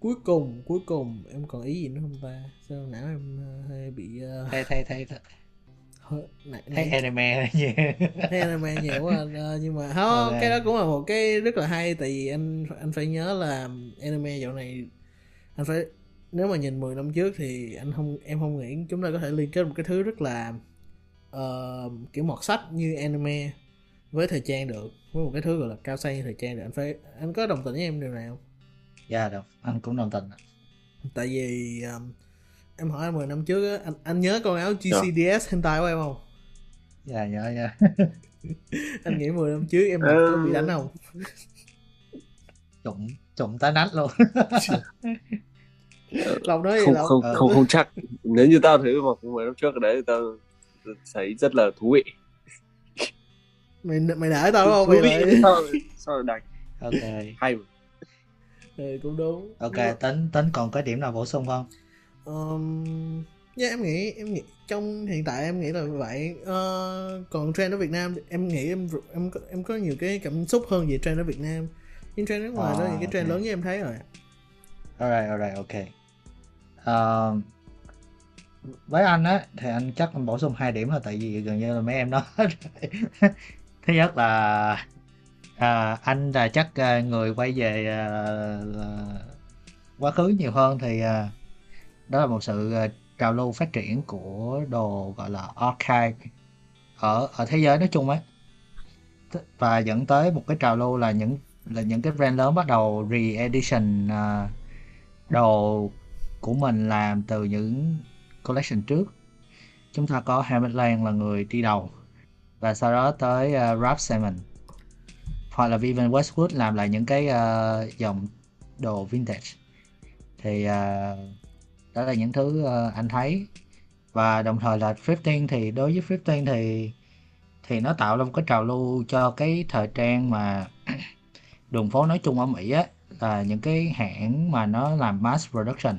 Cuối cùng, cuối cùng em còn ý gì nữa không ta? Sao não em hơi bị... Uh... Thay, thay, thay Thôi, nãy, nãy... Thấy anime nhiều Thấy anime nhiều quá anh, nhưng mà không, cái đó cũng là một cái rất là hay. Tại vì anh anh phải nhớ là anime dạo này anh phải... Nếu mà nhìn mười năm trước thì anh không em không nghĩ chúng ta có thể liên kết một cái thứ rất là uh, kiểu mọt sách như anime với thời trang được, với một cái thứ gọi là cao sang như thời trang được. Anh phải anh có đồng tình với em điều này không? Dạ được, anh cũng đồng tình. Tại vì um, em hỏi anh mười năm trước á, anh, anh nhớ con áo giê xê đê ét hentai của em không? Dạ nhớ nha. Anh nghĩ mười năm trước em có bị đánh không? Trụng trụng tá nách luôn. Lòng nói không, không, không, không, không chắc. Nếu như tao thấy một mười năm trước đấy tao thấy rất là thú vị. Mày mày đã tao không? Mày lại sao, sao đánh? Ok. Hay. Ừ, cũng đúng. Ok, đúng. Tính tính còn cái điểm nào bổ sung không? Um, yeah, em nghĩ em nghĩ trong hiện tại em nghĩ là vậy. Uh, còn trend ở Việt Nam em nghĩ em em có, em có nhiều cái cảm xúc hơn về trend ở Việt Nam. Nhưng trend nước ngoài à, đó là những cái trend okay. lớn như em thấy rồi. Alright, alright, ok. Uh, với anh á thì anh chắc anh bổ sung hai điểm thôi, tại vì gần như là mấy em nói. Thứ nhất là à, anh là chắc người quay về uh, quá khứ nhiều hơn, thì uh, đó là một sự trào lưu phát triển của đồ gọi là archive ở ở thế giới nói chung ấy, và dẫn tới một cái trào lưu là những là những cái brand lớn bắt đầu re-edition uh, đồ của mình làm từ những collection trước. Chúng ta có Hammerland là người đi đầu, và sau đó tới uh, Ralph Simon, hoặc là Vivienne Westwood làm lại những cái uh, dòng đồ vintage. Thì uh, đó là những thứ uh, anh thấy. Và đồng thời là thrifting, thì đối với thrifting thì thì nó tạo ra một cái trào lưu cho cái thời trang mà đường phố nói chung ở Mỹ á, là những cái hãng mà nó làm mass production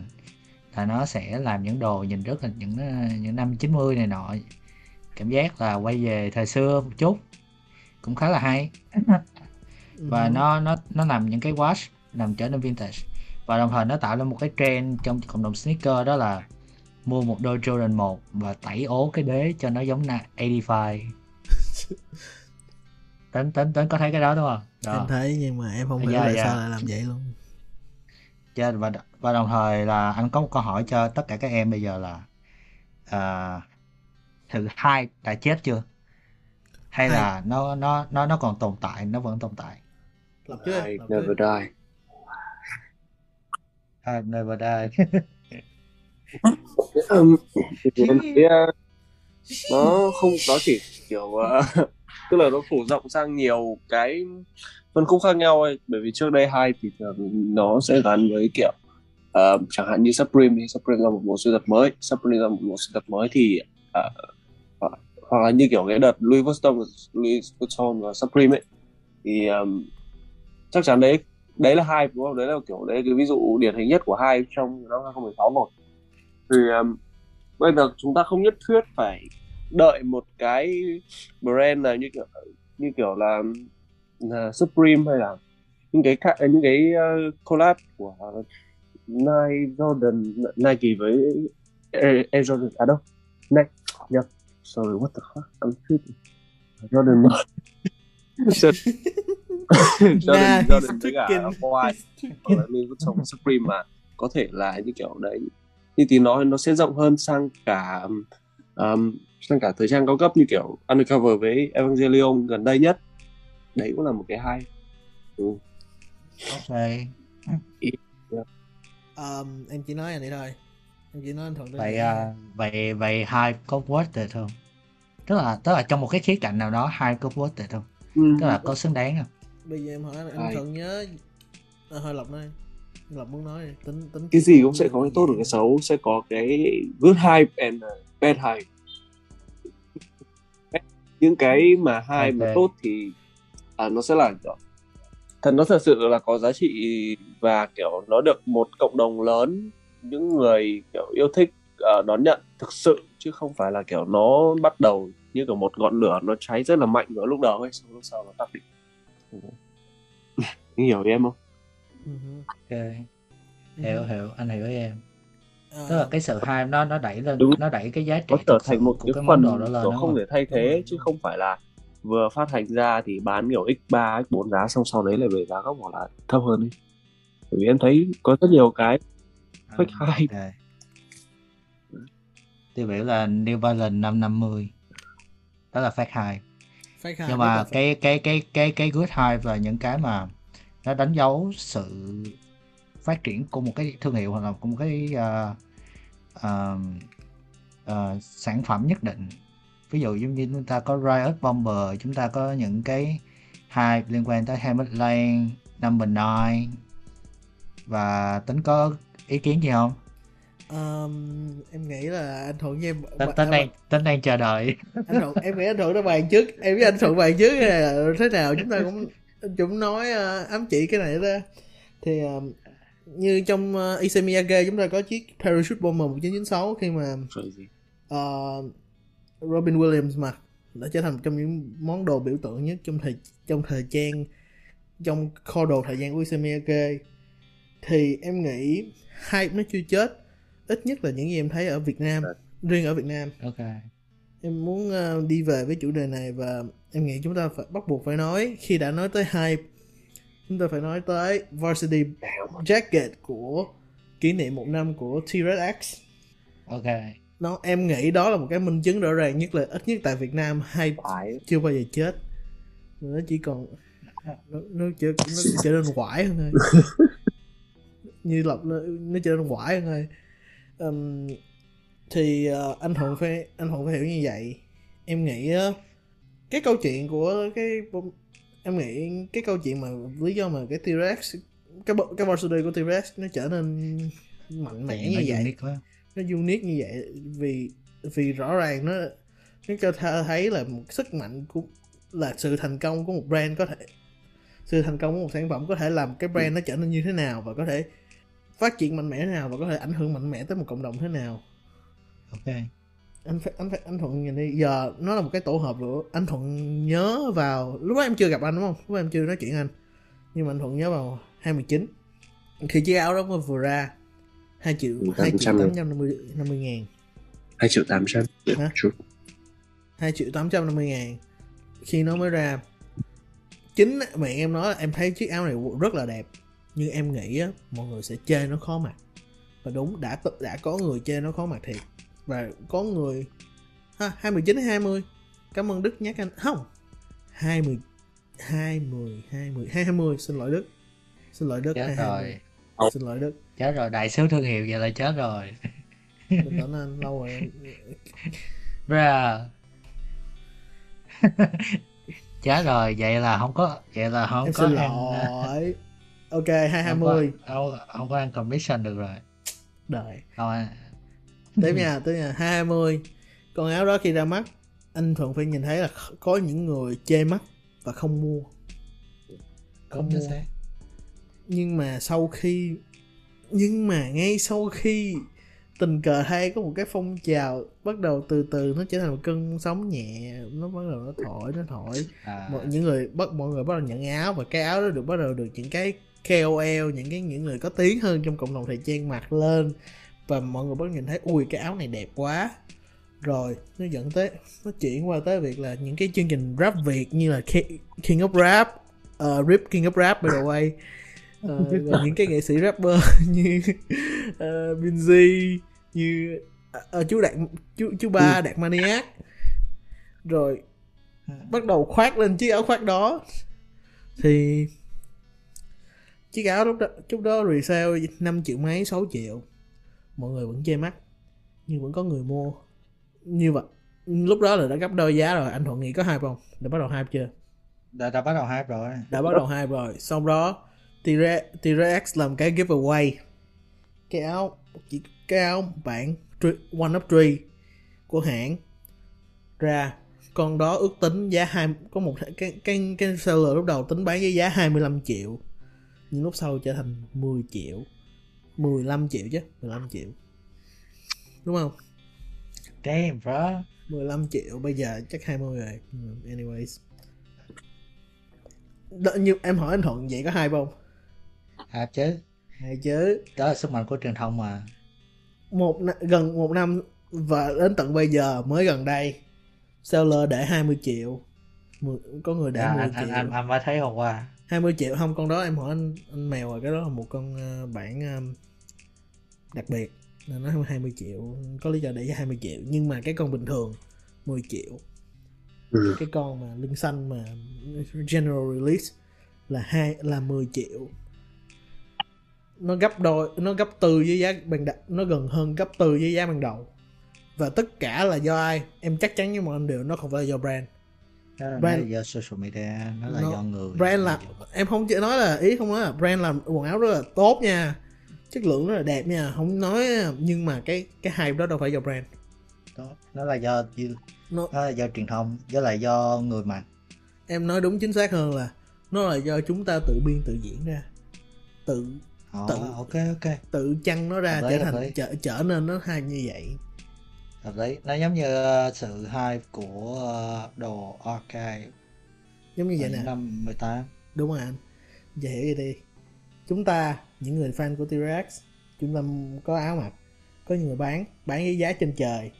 là nó sẽ làm những đồ nhìn rất là những những năm chín mươi này nọ, cảm giác là quay về thời xưa một chút, cũng khá là hay. Và ừ. nó nó nó làm những cái watch làm trở nên vintage, và đồng thời nó tạo ra một cái trend trong cộng đồng sneaker, đó là mua một đôi Jordan một và tẩy ố cái đế cho nó giống là tám mươi lăm. Tính tính tính có thấy cái đó đúng không? Đó. Em thấy, nhưng mà em không hiểu yeah, tại yeah. sao lại làm vậy luôn. Yeah, và và đồng thời là anh có một câu hỏi cho tất cả các em bây giờ là uh, thử hai đã chết chưa? Hay là à. nó nó nó nó còn tồn tại, nó vẫn tồn tại. Lập chứ. I never die. I never die. um, nó không nó chỉ kiểu uh, tức là nó phủ rộng sang nhiều cái phân khúc khác nhau ấy, bởi vì trước đây hai thì nó sẽ gắn với kiểu uh, chẳng hạn như Supreme thì Supreme là một bộ sưu tập mới, Supreme là một bộ sưu tập mới thì uh, hoặc là như kiểu cái đợt Louis Vuitton, Louis Vuitton và Supreme ấy, thì um, chắc chắn đấy đấy là hai, đúng không? Đấy là kiểu đấy là cái ví dụ điển hình nhất của hai trong năm hai không một sáu một. Thì um, bây giờ chúng ta không nhất thiết phải đợi một cái brand này như kiểu như kiểu là, là Supreme hay là những cái những cái uh, collab của Nike Jordan Nike với Air e- Jordan à đâu Nike yeah. Sorry, what the fuck? I'm kidding. Jordan một. Jordan, Jordan với cả Hawaii. Hoặc là mình cũng Supreme mà. Có thể là như kiểu đấy. Như tí nói nó sẽ rộng hơn sang cả um, sang cả thời trang cao cấp như kiểu Undercover với Evangelion gần đây nhất. Đấy cũng là một cái hay. Ừ. Ok. Yeah. Um, em chỉ nói anh ấy thôi. Vậy à, vậy vậy hai có worth it không? Tức là tức là trong một cái khía cạnh nào đó hai có worth it không? Ừ. Tức là có xứng đáng không? Bây giờ em hỏi là em thường nhớ à, hơi Lộc đây. Lộc muốn nói tính tính cái gì cũng sẽ có cái tốt được cái xấu, sẽ có cái good hype and bad hype. Những cái mà hype okay. mà tốt thì à, nó sẽ là thật nó thật sự là có giá trị và kiểu nó được một cộng đồng lớn những người kiểu yêu thích uh, đón nhận thực sự, chứ không phải là kiểu nó bắt đầu như kiểu một ngọn lửa nó cháy rất là mạnh ở lúc đầu ấy, xong lúc sau nó tắt đi. Anh hiểu em không? Ok, hiểu hiểu anh hiểu em. Tức là cái sự hype nó nó đẩy lên, đúng. Nó đẩy cái giá trị trở thành một cái, cái phần đồ đó nó không thể thay thế, chứ không phải là vừa phát hành ra thì bán kiểu nhân ba, nhân bốn giá xong sau đấy lại về giá gốc hoặc là thấp hơn đi. Bởi vì em thấy có rất nhiều cái fake hype. Okay. Tiêu biểu là New Balance năm trăm năm mươi. Đó là fake hype. Fake hype. Nhưng mà cái cái cái cái cái good hype là những cái mà nó đánh dấu sự phát triển của một cái thương hiệu hoặc là của một cái uh, uh, uh, sản phẩm nhất định. Ví dụ giống như chúng ta có Riot Bomber, chúng ta có những cái hype liên quan tới Hammerland, Number Nine. Và tính có ý kiến gì không? Um, em nghĩ là anh Thuận với em tính đang tính đang chờ đợi. Anh Thuận, em nghĩ anh Thuận đã bàn trước, em với anh Thuận bàn trước thế nào chúng ta cũng Dũng nói uh, ám chỉ cái này ra thì uh, như trong uh, Issey Miyake chúng ta có chiếc Parachute Bomber một chín chín sáu khi mà uh, Robin Williams mặc, đã trở thành một trong những món đồ biểu tượng nhất trong thời trong thời trang, trong kho đồ thời gian của Issey Miyake. Thì em nghĩ hype nó chưa chết, ít nhất là những gì em thấy ở Việt Nam, riêng ở Việt Nam. Ok, em muốn uh, đi về với chủ đề này và em nghĩ chúng ta phải bắt buộc phải nói, khi đã nói tới hype chúng ta phải nói tới varsity jacket của kỷ niệm một năm của T-Rex. Ok, nó em nghĩ đó là một cái minh chứng rõ ràng nhất là ít nhất tại Việt Nam hype chưa bao giờ chết, nó chỉ còn nó nó trở nó trở nên quải hơn thôi. Như Lộc nó, nó trở nên quải hơn thôi. Um, thì uh, anh Thuận phải anh Thuận phải hiểu như vậy. Em nghĩ uh, cái câu chuyện của cái em nghĩ cái câu chuyện mà lý do mà cái T-Rex cái cái varsity của T-Rex nó trở nên mạnh mẽ như vậy, nó unique như vậy vì vì rõ ràng nó nó cho thấy là một sức mạnh của là sự thành công của một brand, có thể sự thành công của một sản phẩm có thể làm cái brand nó trở nên như thế nào và có thể phát triển mạnh mẽ thế nào và có thể ảnh hưởng mạnh mẽ tới một cộng đồng thế nào. Ok, anh phải, anh phải, anh Thuận nhìn đi, giờ nó là một cái tổ hợp của anh Thuận nhớ vào lúc đó em chưa gặp anh đúng không, lúc đó em chưa nói chuyện anh, nhưng mà anh Thuận nhớ vào hai mươi chín khi chiếc áo đó mới vừa ra hai triệu tám trăm năm mươi ngàn hai triệu tám trăm năm mươi ngàn khi nó mới ra. Chính mẹ em nói là em thấy chiếc áo này rất là đẹp nhưng em nghĩ á, mọi người sẽ chê nó khó mặc. Và đúng, đã đã có người chê nó khó mặc thiệt. Và có người ha, hai mươi chín hai mươi. Cảm ơn Đức nhắc anh. Không, hai mươi hai mươi hai mươi hai mươi, xin lỗi Đức. Xin lỗi Đức. Chết rồi. Xin lỗi Đức. Chết rồi, đại sứ thương hiệu vậy là chết rồi. Mình tưởng anh lâu rồi. Bro. Chết rồi, vậy là không có vậy là không em có. Xin lỗi. Em... Ok, hai trăm hai mươi. Không, không có ăn commission được rồi. Đợi. Rồi. Tiếp nha, tiếp nha, hai trăm hai mươi. Con áo đó khi ra mắt, anh Thuận phải nhìn thấy là có những người chê mắt và không mua. Không mua. Nhưng mà sau khi nhưng mà ngay sau khi tình cờ hay có một cái phong trào bắt đầu từ từ nó trở thành một cơn sóng nhẹ, nó bắt đầu nó thổi nó thổi à. mọi những người bắt mọi người bắt đầu nhận áo và cái áo đó được bắt đầu được những cái K O L, những cái những người có tiếng hơn trong cộng đồng thời trang mặc lên và mọi người bắt đầu nhìn thấy ui cái áo này đẹp quá, rồi nó dẫn tới nó chuyển qua tới việc là những cái chương trình rap Việt như là King of Rap, uh, rip King of Rap by the way. Ờ, những cái nghệ sĩ rapper như uh, Binzy, như uh, chú Đạt, chú chú Ba Đạt Maniac, rồi bắt đầu khoác lên chiếc áo khoác đó. Thì chiếc áo lúc đó, lúc đó resale năm triệu mấy, sáu triệu. Mọi người vẫn chê mắt nhưng vẫn có người mua. Như vậy lúc đó là đã gấp đôi giá rồi. Anh Thuận nghĩ có hype không? Đã bắt đầu hype chưa? Đã, đã bắt đầu hype rồi. Đã bắt đầu hype rồi. Xong đó T-Rex làm cái giveaway cái áo chỉ cái áo bạn One Up Tree của hãng ra, con đó ước tính giá hai có một cái cái cái seller lúc đầu tính bán với giá hai mươi lăm triệu nhưng lúc sau trở thành mười triệu, mười lăm triệu chứ, mười lăm triệu đúng không? Damn bro, mười lăm triệu bây giờ chắc hai mươi rồi. Anyways, đó, như em hỏi anh Thuận vậy có hype không? Hype chứ, hype chứ, đó là sức mạnh của truyền thông mà. Một gần một năm và đến tận bây giờ mới gần đây seller để hai mươi triệu, có người để à, mười anh, triệu. Anh anh anh mới thấy hôm qua. hai mươi triệu không, con đó em hỏi anh, anh mèo rồi, cái đó là một con bản đặc biệt nên nó hai mươi triệu, có lý do để hai mươi triệu nhưng mà cái con bình thường mười triệu. Ừ. Cái con mà lưng xanh mà general release là hai là mười triệu, nó gấp đôi, nó gấp từ với giá ban đầu, nó gần hơn gấp từ với giá ban đầu. Và tất cả là do ai? Em chắc chắn với mọi anh đều nó không phải là do brand, brand nó là do social media, nó là nó, do người brand làm. Em không chỉ nói là ý không nói là brand làm quần áo rất là tốt nha, chất lượng rất là đẹp nha, không nói, nhưng mà cái cái hype đó đâu phải do brand. Đó, nó là do nó, nó là do truyền thông với lại do người mặc. Em nói đúng chính xác hơn là nó là do chúng ta tự biên tự diễn ra, tự à, tự ok ok tự chăng nó ra, đấy, trở thành trở, trở nên nó hay như vậy. Hợp lý, nó giống như sự hype của đồ arcade giống như vậy nè, năm mười tám. Đúng rồi anh, giờ hiểu vậy đi. Chúng ta, những người fan của T-Rex, chúng ta có áo mặc, có những người bán, bán với giá trên trời.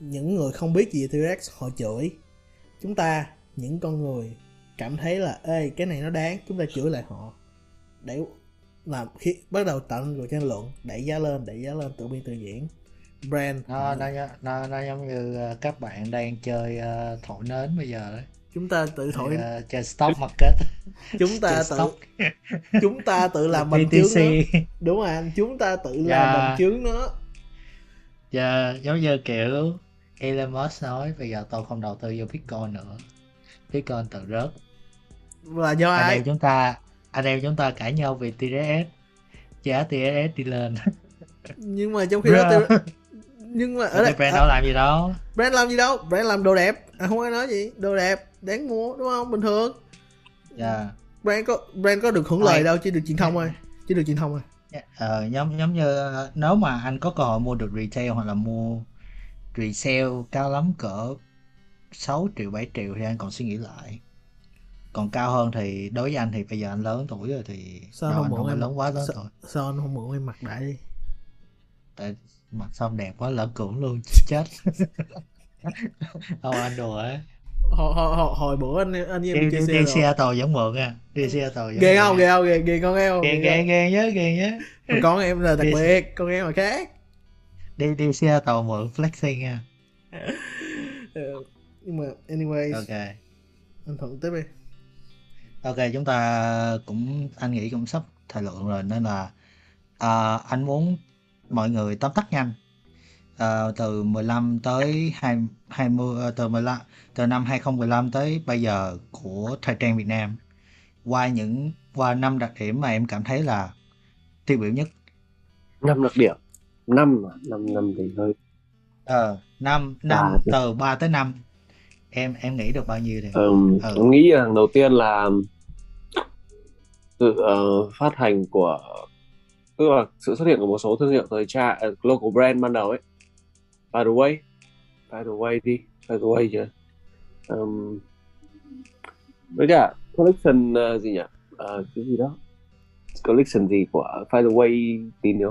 Những người không biết gì T-Rex họ chửi. Chúng ta, những con người cảm thấy là ê cái này nó đáng, chúng ta chửi lại họ để làm khi bắt đầu tạo nên cuộc tranh luận, đẩy giá lên, đẩy giá lên, tự biên tự diễn brand. Nó nó nó, nó giống như các bạn đang chơi uh, thổi nến bây giờ đấy. Chúng ta tự thổi uh, chơi stock market. Chúng ta tự chúng ta tự làm bằng chứng nó. Đúng rồi anh, chúng ta tự yeah. làm bằng chứng nó. Dạ, yeah, giống như kiểu Elon Musk nói bây giờ tôi không đầu tư vô Bitcoin nữa, Bitcoin tự rớt. Là do ai? Anh em chúng ta, anh em chúng ta cãi nhau vì T-Rex, giá T-Rex đi lên. Nhưng mà trong khi đó T-Rex... nhưng mà ở đây brand à, đâu làm gì đâu, brand làm gì đâu, brand làm đồ đẹp, à, không ai nói gì, đồ đẹp đáng mua đúng không, bình thường. Yeah. Brand có brand có được hưởng lợi đâu, chỉ được truyền thông thôi, chỉ được truyền thông thôi. Ờ, giống giống như nếu mà anh có cơ hội mua được retail hoặc là mua resale cao lắm cỡ sáu triệu bảy triệu thì anh còn suy nghĩ lại, còn cao hơn thì đối với anh thì bây giờ anh lớn tuổi rồi thì sao không, anh không em... lớn quá lớn sao... tuổi sao anh không mượn em mặc đại đi, tại mặc xong đẹp quá lỡ cưỡng luôn chết. Không anh đùa ấy. Hồi, hồi, hồi bữa anh anh với em đi, đi, đi xe tàu vẫn mượn à, đi xe tàu vẫn ghê không, ghê không, ghê ghê con em không, ghê ghê ghê nhớ ghê nhớ con em là đặc đi, biệt con em là khác, đi đi xe tàu mượn flexing nha. Nhưng mà anyway ok anh Thuận tiếp đi. Ok, chúng ta cũng anh nghĩ cũng sắp thời lượng rồi nên là uh, anh muốn mọi người tóm tắt nhanh. Uh, từ mười lăm tới hai mươi, từ mười lăm từ năm hai không một năm tới bây giờ của thời trang Việt Nam, qua những qua năm đặc điểm mà em cảm thấy là tiêu biểu nhất. Năm đặc điểm, năm năm năm thì hơi ờ năm năm từ ba tới năm em em nghĩ được bao nhiêu thì ừ, ừ. Em nghĩ rằng đầu tiên là sự uh, phát hành của, tức là sự xuất hiện của một số thương hiệu thời trang uh, local brand ban đầu ấy. By the way, by the way đi, by the way chứ. Um, với cả collection uh, gì nhỉ? Uh, cái gì đó? Collection gì của by the way tin nhớ,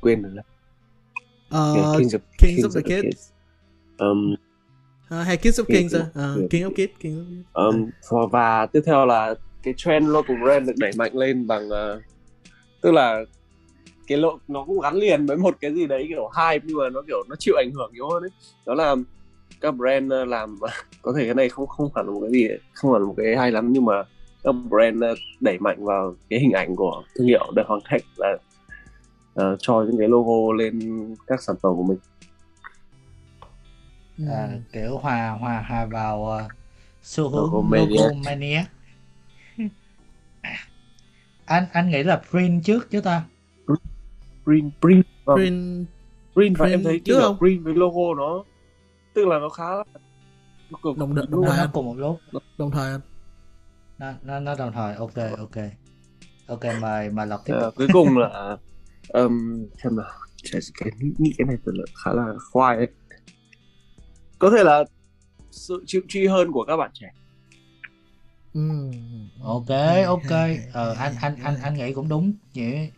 quên rồi. Uh, yeah, King of, King King of, of the, the Kids. Kids. Um, uh, hay Kids of King Kings, uh, uh, King of Kids, King of Kids. Um, và, và tiếp theo là cái trend local brand được đẩy mạnh lên bằng uh, tức là cái lộ nó cũng gắn liền với một cái gì đấy kiểu hype nhưng mà nó kiểu nó chịu ảnh hưởng nhiều hơn ấy. Đó là các brand làm, có thể cái này không không hẳn một cái gì, không hẳn một cái hay lắm, nhưng mà các brand đẩy mạnh vào cái hình ảnh của thương hiệu để hoàn thành là uh, cho những cái logo lên các sản phẩm của mình. À, kiểu hòa hòa hòa vào uh, xu hướng Logomania. Anh anh nghĩ là print trước chứ ta. Print print và print, print và print em thấy chứ không? Print với logo nó tức là nó khá là nó cùng đồng, đồng, đồng thời nó cùng một lúc đồng thời anh nó nó nó đồng thời ok ok ok mời mà Lộc tiếp. À, cuối cùng là um, xem nào cái nghĩ cái này thật là khá là khoai ấy. Có thể là sự chịu chi hơn của các bạn trẻ. Ừ, ok ok ờ, anh anh anh anh nghĩ cũng đúng, chỉ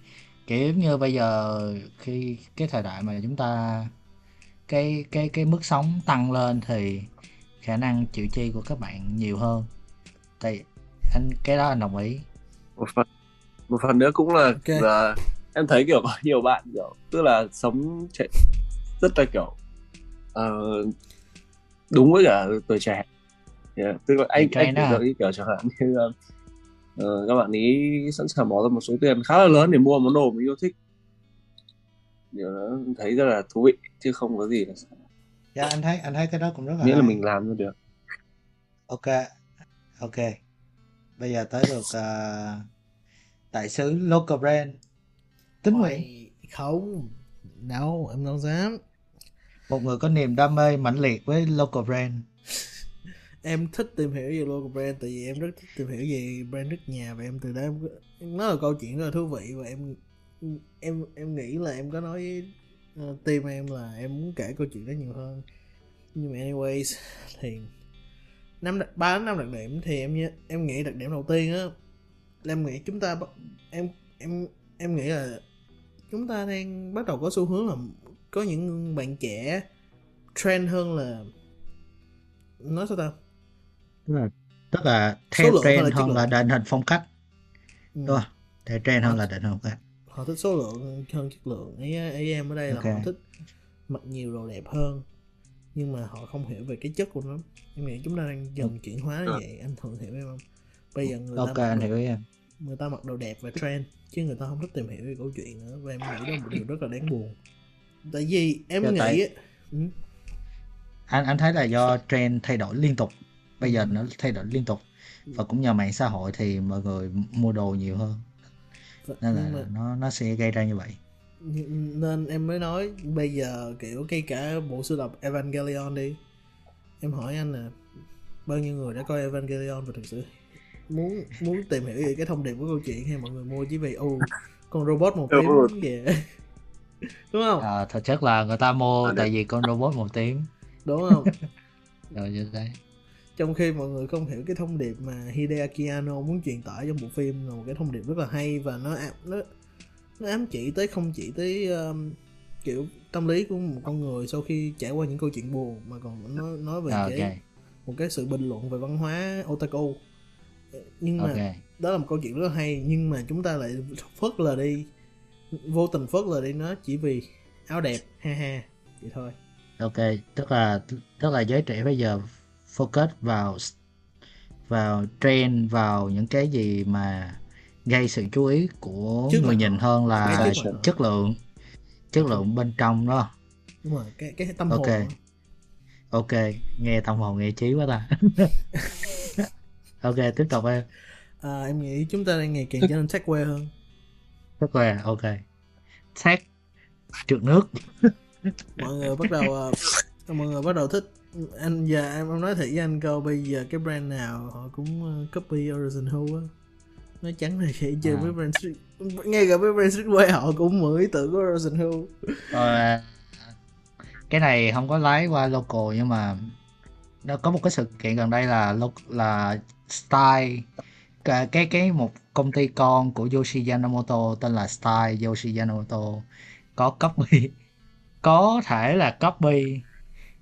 kiểu như bây giờ khi cái thời đại mà chúng ta cái cái cái mức sống tăng lên thì khả năng chịu chi của các bạn nhiều hơn, thì anh cái đó anh đồng ý. Một phần một phần nữa cũng là, okay. Là em thấy kiểu có nhiều bạn kiểu tức là sống trẻ, rất là kiểu uh, đúng với cả tuổi trẻ. Yeah, tức là anh anh à. Ý kiểu chẳng hạn như uh, các bạn ý sẵn sàng bỏ ra một số tiền khá là lớn để mua món đồ mình yêu thích, điều đó thấy rất là thú vị chứ không có gì là sao. Dạ anh thấy anh thấy cái đó cũng rất là nghĩa là mình làm ra được. Ok ok bây giờ tới được uh, đại sứ local brand Tính Nguyễn. Không đâu em không dám, một người có niềm đam mê mãnh liệt với local brand. em thích tìm hiểu về local brand, tại vì em rất thích tìm hiểu về brand nước nhà, và em từ đó em, nó là câu chuyện rất là thú vị, và em em em nghĩ là em có nói với uh, team em là em muốn kể câu chuyện đó nhiều hơn. Nhưng mà anyways, thì năm ba năm đặc điểm thì em em nghĩ đặc điểm đầu tiên á, em nghĩ chúng ta em em em nghĩ là chúng ta đang bắt đầu có xu hướng là có những bạn trẻ trend hơn là, nói sao ta, tức là tức là theo trend hơn là định hình phong cách, đúng không? Theo trend hơn là định hình phong cách. Họ thích số lượng hơn chất lượng. Ý em ở đây là họ thích mặc nhiều đồ đẹp hơn, nhưng mà họ không hiểu về cái chất của nó. Em nghĩ chúng ta đang dần chuyển hóa như vậy. Anh Thuận hiểu em không? Bây giờ người okay, ta anh hiểu em. Người ta mặc đồ đẹp và trend, chứ người ta không thích tìm hiểu về câu chuyện nữa. Và em nghĩ đó là một điều rất là đáng buồn. Tại vì em do nghĩ tại... ừ. anh anh thấy là do trend thay đổi liên tục. Bây giờ nó thay đổi liên tục, và cũng nhờ mạng xã hội thì mọi người mua đồ nhiều hơn, nên là mà... nó nó sẽ gây ra như vậy. Nên em mới nói bây giờ kiểu cái cả bộ sưu tập Evangelion đi, em hỏi anh là bao nhiêu người đã coi Evangelion và thực sự muốn muốn tìm hiểu về cái thông điệp của câu chuyện, hay mọi người mua chỉ vì ô con robot một tiếng kìa, đúng không? À, thật chất là người ta mua tại vì con robot một tiếng, đúng không? Rồi như thế, trong khi mọi người không hiểu cái thông điệp mà Hideaki Anno muốn truyền tải trong bộ phim là một cái thông điệp rất là hay, và nó nó nó ám chỉ tới không chỉ tới um, kiểu tâm lý của một con người sau khi trải qua những câu chuyện buồn, mà còn nói nói về okay. cái một cái sự bình luận về văn hóa otaku. Nhưng mà okay. đó là một câu chuyện rất là hay, nhưng mà chúng ta lại phớt lờ đi, vô tình phớt lờ đi nó chỉ vì áo đẹp, ha ha, vậy thôi. Ok, tức là tức là giới trẻ bây giờ focus vào vào trend, vào những cái gì mà gây sự chú ý của trước người nhìn hơn là chất lượng chất lượng bên trong đó. Đúng rồi, cái cái tâm okay. hồn. Ok, nghe tâm hồn nghe trí quá ta. Ok, tiếp tục em. À, em nghĩ chúng ta đang ngày càng trở nên techwear hơn. Techwear, ok. Tech trượt nước. Mọi người bắt đầu mọi người bắt đầu thích. Anh giờ em em nói thiệt với anh câu bây giờ cái brand nào họ cũng copy Horizon Hue á. Nó chẳng là vậy chứ à. Với brand street, ngay cả với brand streetwear họ cũng mượn ý tưởng của Horizon Hue. Rồi, cái này không có lái qua local, nhưng mà nó có một cái sự kiện gần đây là là Style, cái cái, cái một công ty con của Yoshiyanamoto tên là Style Yoshiyanamoto có copy, có thể là copy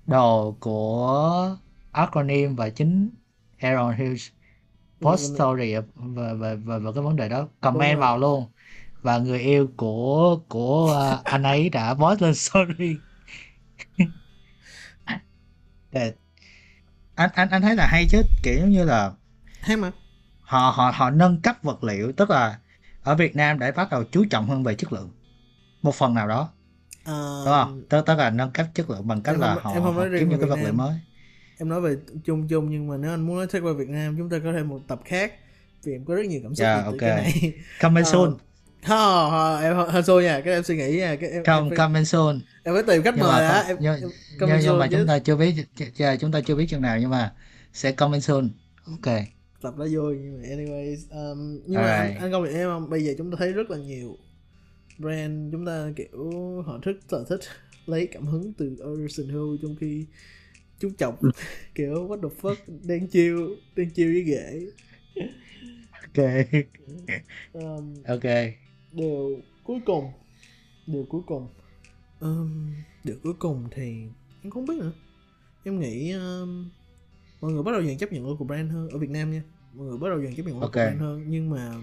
đồ của Acronym và chính Aaron Hughes post story về về về cái vấn đề đó, comment vào luôn, và người yêu của của uh, anh ấy đã post lên story. anh anh anh thấy là hay chứ, kiểu như là hay mà họ họ họ nâng cấp vật liệu, tức là ở Việt Nam đã bắt đầu chú trọng hơn về chất lượng một phần nào đó, à, đúng không? Tức tức là nâng cấp chất lượng bằng cách em là không, họ, em không nói họ kiếm những cái vật liệu mới. Em nói về chung chung, nhưng mà nếu anh muốn nói xét qua Việt Nam, chúng ta có thêm một tập khác, vì em có rất nhiều cảm xúc. Yeah, okay. Cái này comment soon. Không, em hơi xui nha, cái em suy nghĩ nha, cái em không em... comment soon. Em phải tìm cách mời á. Em nhưng, nhưng, nhưng mà chứ. Chúng ta chưa biết, chúng ta chưa biết chừng nào, nhưng mà sẽ comment soon. Ok. Tập đó vui, nhưng mà anyways, um, nhưng All mà right. anh, anh công nhận em không? Bây giờ chúng ta thấy rất là nhiều brand chúng ta kiểu họ thích sở thích lấy cảm hứng từ Orison Hill, trong khi chú chọc kiểu what the fuck đang chiêu đang chiêu với ghệ. Ok. um, ok. Điều cuối cùng, điều cuối cùng, um, điều cuối cùng thì em không biết nữa. Em nghĩ um, mọi người bắt đầu dần chấp nhận local brand hơn ở Việt Nam nha. Mọi người bắt đầu dần chấp nhận local okay. brand hơn, nhưng mà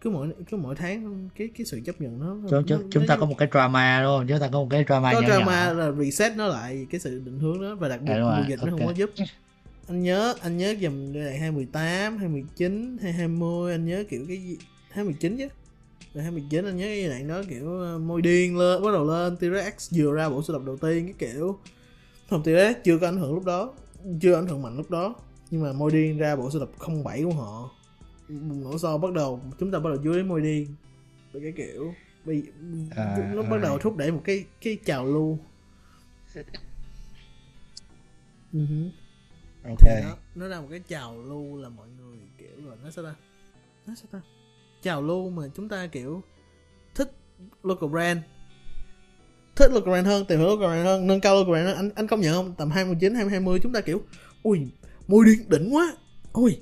cứ mỗi cứ mỗi tháng cái cái sự chấp nhận nó, Ch- nó chúng nó, ta nó... có một cái drama đúng không? Chúng ta có một cái drama nhỏ nhỏ. Có drama là reset nó lại cái sự định hướng đó, và đặc biệt mùa dịch okay. nó không có giúp. Anh nhớ anh nhớ dùm giai đoạn hai không một tám, hai không một chín, hai không hai không, anh nhớ kiểu cái hai không một chín chứ. Rồi hai không một chín anh nhớ cái giai đoạn đó kiểu môi điên lên, bắt đầu lên T-Rex vừa ra bộ sưu tập đầu tiên, cái kiểu không T-Rex chưa có ảnh hưởng lúc đó, chưa ảnh hưởng mạnh lúc đó, nhưng mà môi điên ra bộ sưu tập không bảy của họ. Nổ sau bắt đầu chúng ta bắt đầu dưới môi điên. Rồi cái kiểu bây à, nó bắt à. đầu thúc đẩy một cái cái trào lưu. Uh-huh. Okay. Nó, nó là một cái trào lưu là mọi người kiểu rồi nó sao ta nó sao ta trào lưu mà chúng ta kiểu thích local brand thích local brand hơn, tìm hiểu local brand hơn, nâng cao local brand hơn. Anh anh công nhận không? Tầm hai mươi chín hai mươi hai mươi chúng ta kiểu ui môi điên đỉnh quá, ui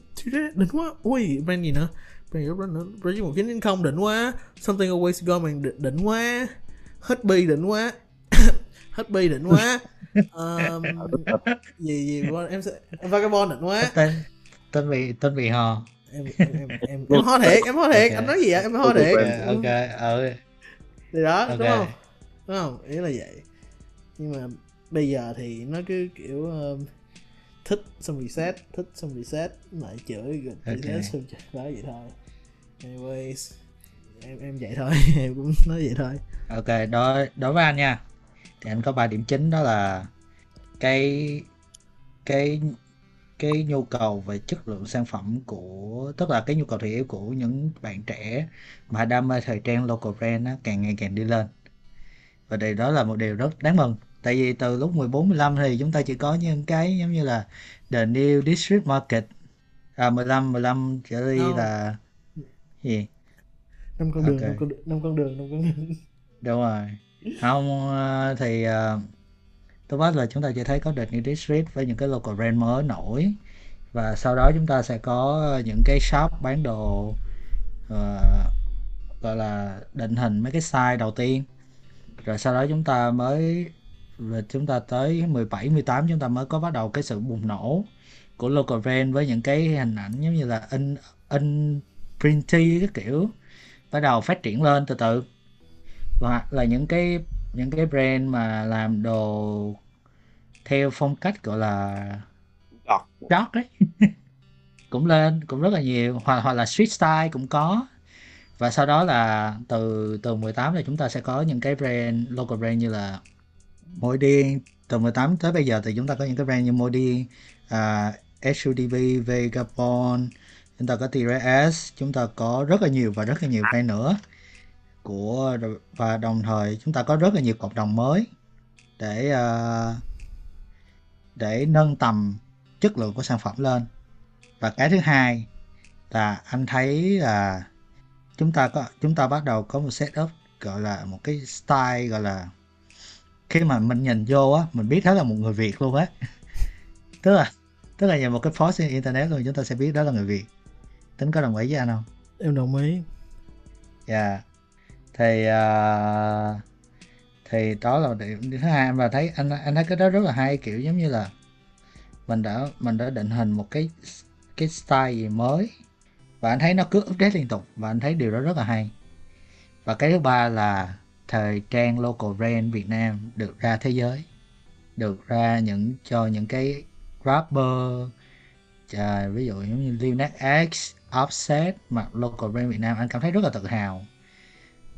đỉnh quá, ui brand gì nữa, brand gì nữa, brand một chín chín không đỉnh quá, something always gone man đỉnh quá, hết bi đỉnh quá, hết bi đỉnh quá. Um, gì gì em sẽ em vagabond định quá tên tên bị tên bị hò em em em em, em ho thiệt em ho thiệt okay. Anh nói gì vậy em ho thiệt okay. ok ừ thì đó okay. Đúng không đúng không ý là vậy, nhưng mà bây giờ thì nó cứ kiểu um, thích xong reset thích xong reset lại chửi rồi okay. Reset xong chửi đó vậy thôi. Anyways em em vậy thôi em cũng nói vậy thôi. Ok đối đối với anh nha thì anh có ba điểm chính, đó là cái cái cái nhu cầu về chất lượng sản phẩm của, tức là cái nhu cầu thị hiếu của những bạn trẻ mà đam mê thời trang local brand á, càng ngày càng đi lên, và điều đó là một điều rất đáng mừng. Tại vì từ lúc mười bốn mười lăm thì chúng ta chỉ có những cái giống như là the new district market à mười lăm mười lăm trở đi no. Là gì năm con đường okay. năm con đường năm con đường đúng rồi không thì uh, tôi nói là chúng ta chỉ thấy có The New District với những cái local brand mới nổi, và sau đó chúng ta sẽ có những cái shop bán đồ uh, gọi là định hình mấy cái size đầu tiên, rồi sau đó chúng ta mới chúng ta tới mười bảy mười tám chúng ta mới có bắt đầu cái sự bùng nổ của local brand với những cái hình ảnh giống như là in in printy cái kiểu bắt đầu phát triển lên từ từ. Và là những cái những cái brand mà làm đồ theo phong cách gọi là dark đấy cũng lên cũng rất là nhiều, hoặc hoặc là street style cũng có. Và sau đó là từ từ mười tám là chúng ta sẽ có những cái brand local brand như là Môi Điên. Từ mười tám tới bây giờ thì chúng ta có những cái brand như Môi Điên, uh, ét u đê vê, Vagabond, chúng ta có T-Rex, chúng ta có rất là nhiều và rất là nhiều brand nữa của, và đồng thời chúng ta có rất là nhiều cộng đồng mới để uh, để nâng tầm chất lượng của sản phẩm lên. Và cái thứ hai là anh thấy là chúng ta có chúng ta bắt đầu có một setup gọi là một cái style gọi là khi mà mình nhìn vô á mình biết đó là một người Việt luôn á tức là tức là nhìn một cái post trên internet rồi chúng ta sẽ biết đó là người Việt. Tính có đồng ý với anh không? Em đồng ý. Dạ yeah. Thì uh, thì đó là điểm thứ hai mà thấy anh anh thấy cái đó rất là hay, kiểu giống như là mình đã mình đã định hình một cái cái style gì mới và anh thấy nó cứ update liên tục và anh thấy điều đó rất là hay. Và cái thứ ba là thời trang local brand Việt Nam được ra thế giới, được ra những cho những cái rapper trời, ví dụ giống như Lil Nas X, Offset mặc local brand Việt Nam anh cảm thấy rất là tự hào.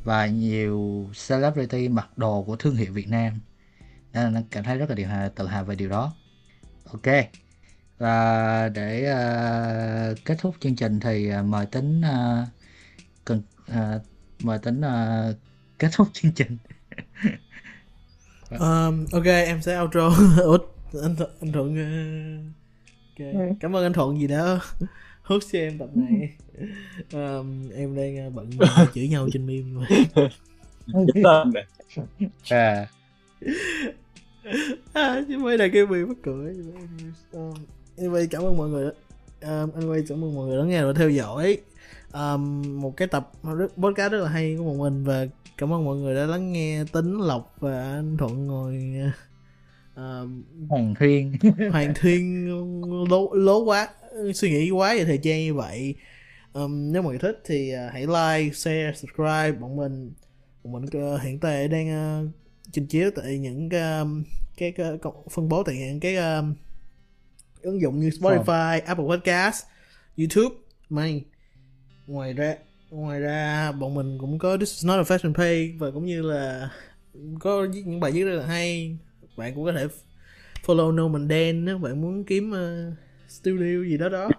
Và nhiều celebrity mặc đồ của thương hiệu Việt Nam nên anh cảm thấy rất là điều hài, tự hào về điều đó. Ok, và để uh, kết thúc chương trình thì uh, mời Tính uh, cần, uh, mời Tính uh, kết thúc chương trình. um, ok em sẽ outro. anh, Th- anh Thuận okay. Ừ. Cảm ơn anh Thuận gì đó hút cho em tập này. Um, em đang bận chửi nhau trên meme à. À, chứ mới là cái bị mắc cười. Um, anyway cảm ơn mọi người um, anyway cảm ơn mọi người đã nghe và theo dõi um, một cái tập podcast rất là hay của bọn mình, và cảm ơn mọi người đã lắng nghe Tính, Lộc và anh Thuận ngồi uh, hoàn thiên hoàn thiên lố, lố quá suy nghĩ quá về thời trang như vậy. Um, nếu mọi người thích thì uh, hãy like, share, subscribe. Bọn mình bọn mình uh, hiện tại đang uh, trình chiếu tại những um, cái uh, phân bố tại những cái um, ứng dụng như Spotify, oh. Apple Podcast, YouTube. Mày ngoài ra ngoài ra bọn mình cũng có This Is Not A Fashion Page và cũng như là có những bài viết rất là hay. Bạn cũng có thể follow No Man Dan nếu bạn muốn kiếm uh, studio gì đó đó.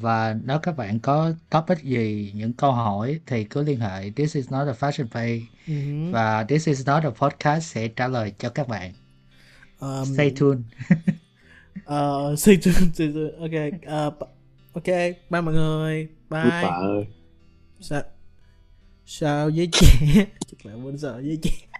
Và nếu các bạn có topic gì, những câu hỏi thì cứ liên hệ This Is Not A Fashion Page uh-huh. và This Is Not A Podcast sẽ trả lời cho các bạn. um, Stay tuned. uh, stay tuned, stay tuned. Ok, uh, ok, bye mọi người. Bye. Sao, sao với trẻ? Chắc là quên sợ với trẻ.